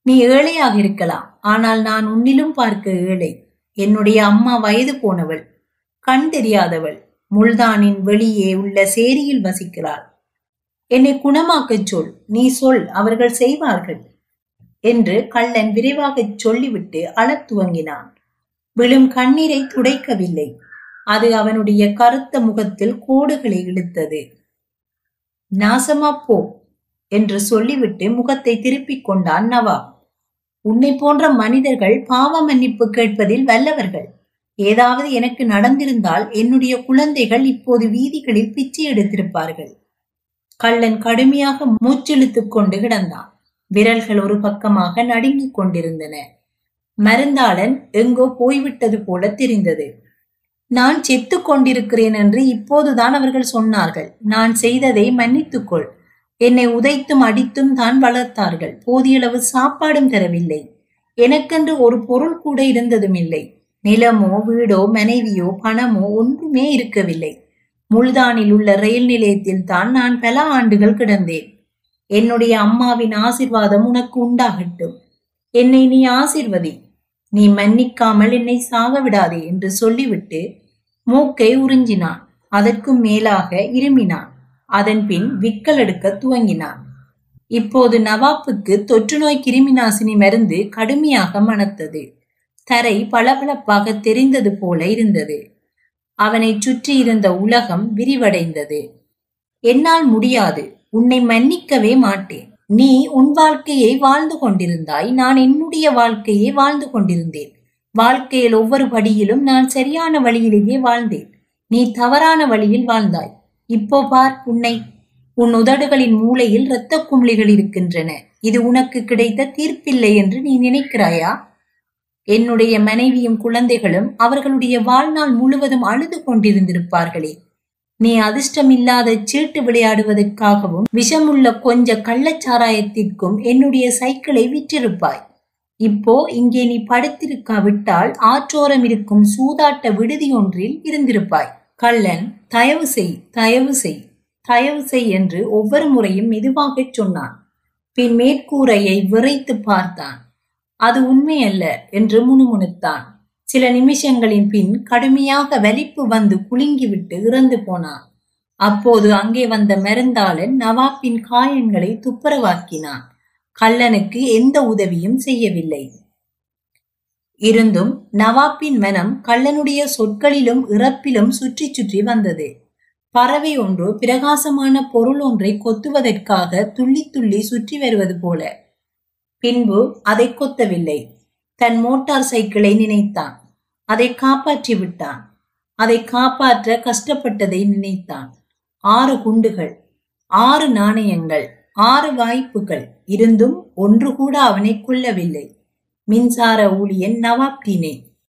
நீ ஏழையாக இருக்கலாம், ஆனால் நான் உன்னிலும் பார்க்க ஏழை. என்னுடைய அம்மா வயது போனவள், கண் தெரியாதவள், முல்தானின் வெளியே உள்ள சேரியில் வசிக்கிறாள். என்னை குணமாக்கச் சொல், நீ சொல், அவர்கள் செய்வார்கள் என்று கள்ளன் விரைவாகச் சொல்லிவிட்டு அழத் துவங்கினான். விழும் கண்ணீரை துடைக்கவில்லை, அது அவனுடைய கருத்த முகத்தில் கோடுகளை இழுத்தது. நாசமா போ என்று சொல்லிவிட்டு முகத்தை திருப்பிக் கொண்டான் நவாப். உன்னை போன்ற மனிதர்கள் பாவ மன்னிப்பு கேட்பதில் வல்லவர்கள். ஏதாவது எனக்கு நடந்திருந்தால் என்னுடைய குழந்தைகள் இப்போது வீதிகளில் பிச்சை எடுத்திருப்பார்கள். கள்ளன் கடுமையாக மூச்சிழுத்துக் கொண்டு கிடந்தான். விரல்கள் ஒரு பக்கமாக நடுங்கிக் கொண்டிருந்தன. மருந்தாளன் எங்கோ போய்விட்டது போல தெரிந்தது. நான் செத்து கொண்டிருக்கிறேன் என்று இப்போதுதான் அவர்கள் சொன்னார்கள். நான் செய்ததை மன்னித்துக்கொள். என்னை உதைத்தும் அடித்தும் தான் வளர்த்தார்கள். போதியளவு சாப்பாடும் தரவில்லை. எனக்கென்று ஒரு பொருள் கூட இருந்ததும் இல்லை. நிலமோ வீடோ மனைவியோ பணமோ ஒன்றுமே இருக்கவில்லை. முல்தானில் உள்ள ரயில் நிலையத்தில் தான் நான் பல ஆண்டுகள் கிடந்தேன். என்னுடைய அம்மாவின் ஆசிர்வாதம் உனக்கு உண்டாகட்டும். என்னை நீ ஆசிர்வதி. நீ மன்னிக்காமல் என்னை சாக விடாதே என்று சொல்லிவிட்டு மூக்கை உறிஞ்சினான். அதற்கு மேலாக இருமினான். அதன் பின் விக்கல் எடுக்க துவங்கினான். இப்போது நவாப்புக்கு தொற்றுநோய் கிருமி நாசினி மருந்து கடுமையாக மணத்தது. தரை பளபளப்பாக தெரிந்தது போல இருந்தது. அவனை சுற்றி இருந்த உலகம் விரிவடைந்தது. என்னால் முடியாது, உன்னை மன்னிக்கவே மாட்டேன். நீ உன் வாழ்க்கையை வாழ்ந்து கொண்டிருந்தாய், நான் என்னுடைய வாழ்க்கையை வாழ்ந்து கொண்டிருந்தேன். வாழ்க்கையில் ஒவ்வொரு படியிலும் நான் சரியான வழியிலேயே வாழ்ந்தேன், நீ தவறான வழியில் வாழ்ந்தாய். இப்போ பார், உன்னை உன் உதடுகளின் மூளையில் இரத்த குமிழிகள் இருக்கின்றன. இது உனக்கு கிடைத்த தீர்ப்பில்லை என்று நீ நினைக்கிறாயா? என்னுடைய மனைவியும் குழந்தைகளும் அவர்களுடைய வாழ்நாள் முழுவதும் அழுது கொண்டிருந்திருப்பார்களே. நீ அதிர்ஷ்டம் இல்லாத சீட்டு விளையாடுவதற்காகவும் விஷமுள்ள கொஞ்ச கள்ளச்சாராயத்திற்கும் என்னுடைய சைக்கிளை விற்றிருப்பாய். இப்போ இங்கே நீ படுத்திருக்காவிட்டால் ஆற்றோரம் இருக்கும் சூதாட்ட விடுதி ஒன்றில் இருந்திருப்பாய். கள்ளன், தயவு செய், தயவு செய், தயவு செய் என்று ஒவ்வொரு முறையும் மெதுவாகச் சொன்னான். பின் மேற்கூரையை விரைத்து பார்த்தான். அது உண்மையல்ல என்று முணுமுணுத்தான். சில நிமிஷங்களின் பின் கடுமையாக வலிப்பு வந்து குலுங்கிவிட்டு இறந்து போனான். அப்போது அங்கே வந்த மருந்தாளன் நவாப்பின் காயங்களை துப்புரவாக்கினான். கள்ளனுக்கு எந்த உதவியும் செய்யவில்லை. இருந்தும் நவாப்பின் மனம் கள்ளனுடைய சொற்களிலும் இறப்பிலும் சுற்றி சுற்றி வந்தது. பறவை ஒன்று பிரகாசமான பொருள் ஒன்றை கொத்துவதற்காக துள்ளி துள்ளி சுற்றி வருவது போல. பின்பு அதை கொத்தவில்லை. தன் மோட்டார் சைக்கிளை நினைத்தான். அதை காப்பாற்றி விட்டான். அதை காப்பாற்ற கஷ்டப்பட்டதை நினைத்தான். 6 குண்டுகள், 6 நாணயங்கள், 6 வாய்ப்புகள் இருந்தும் ஒன்று கூட அவனை கொல்லவில்லை. மின்சார ஊழியன் நவாப்தீனே.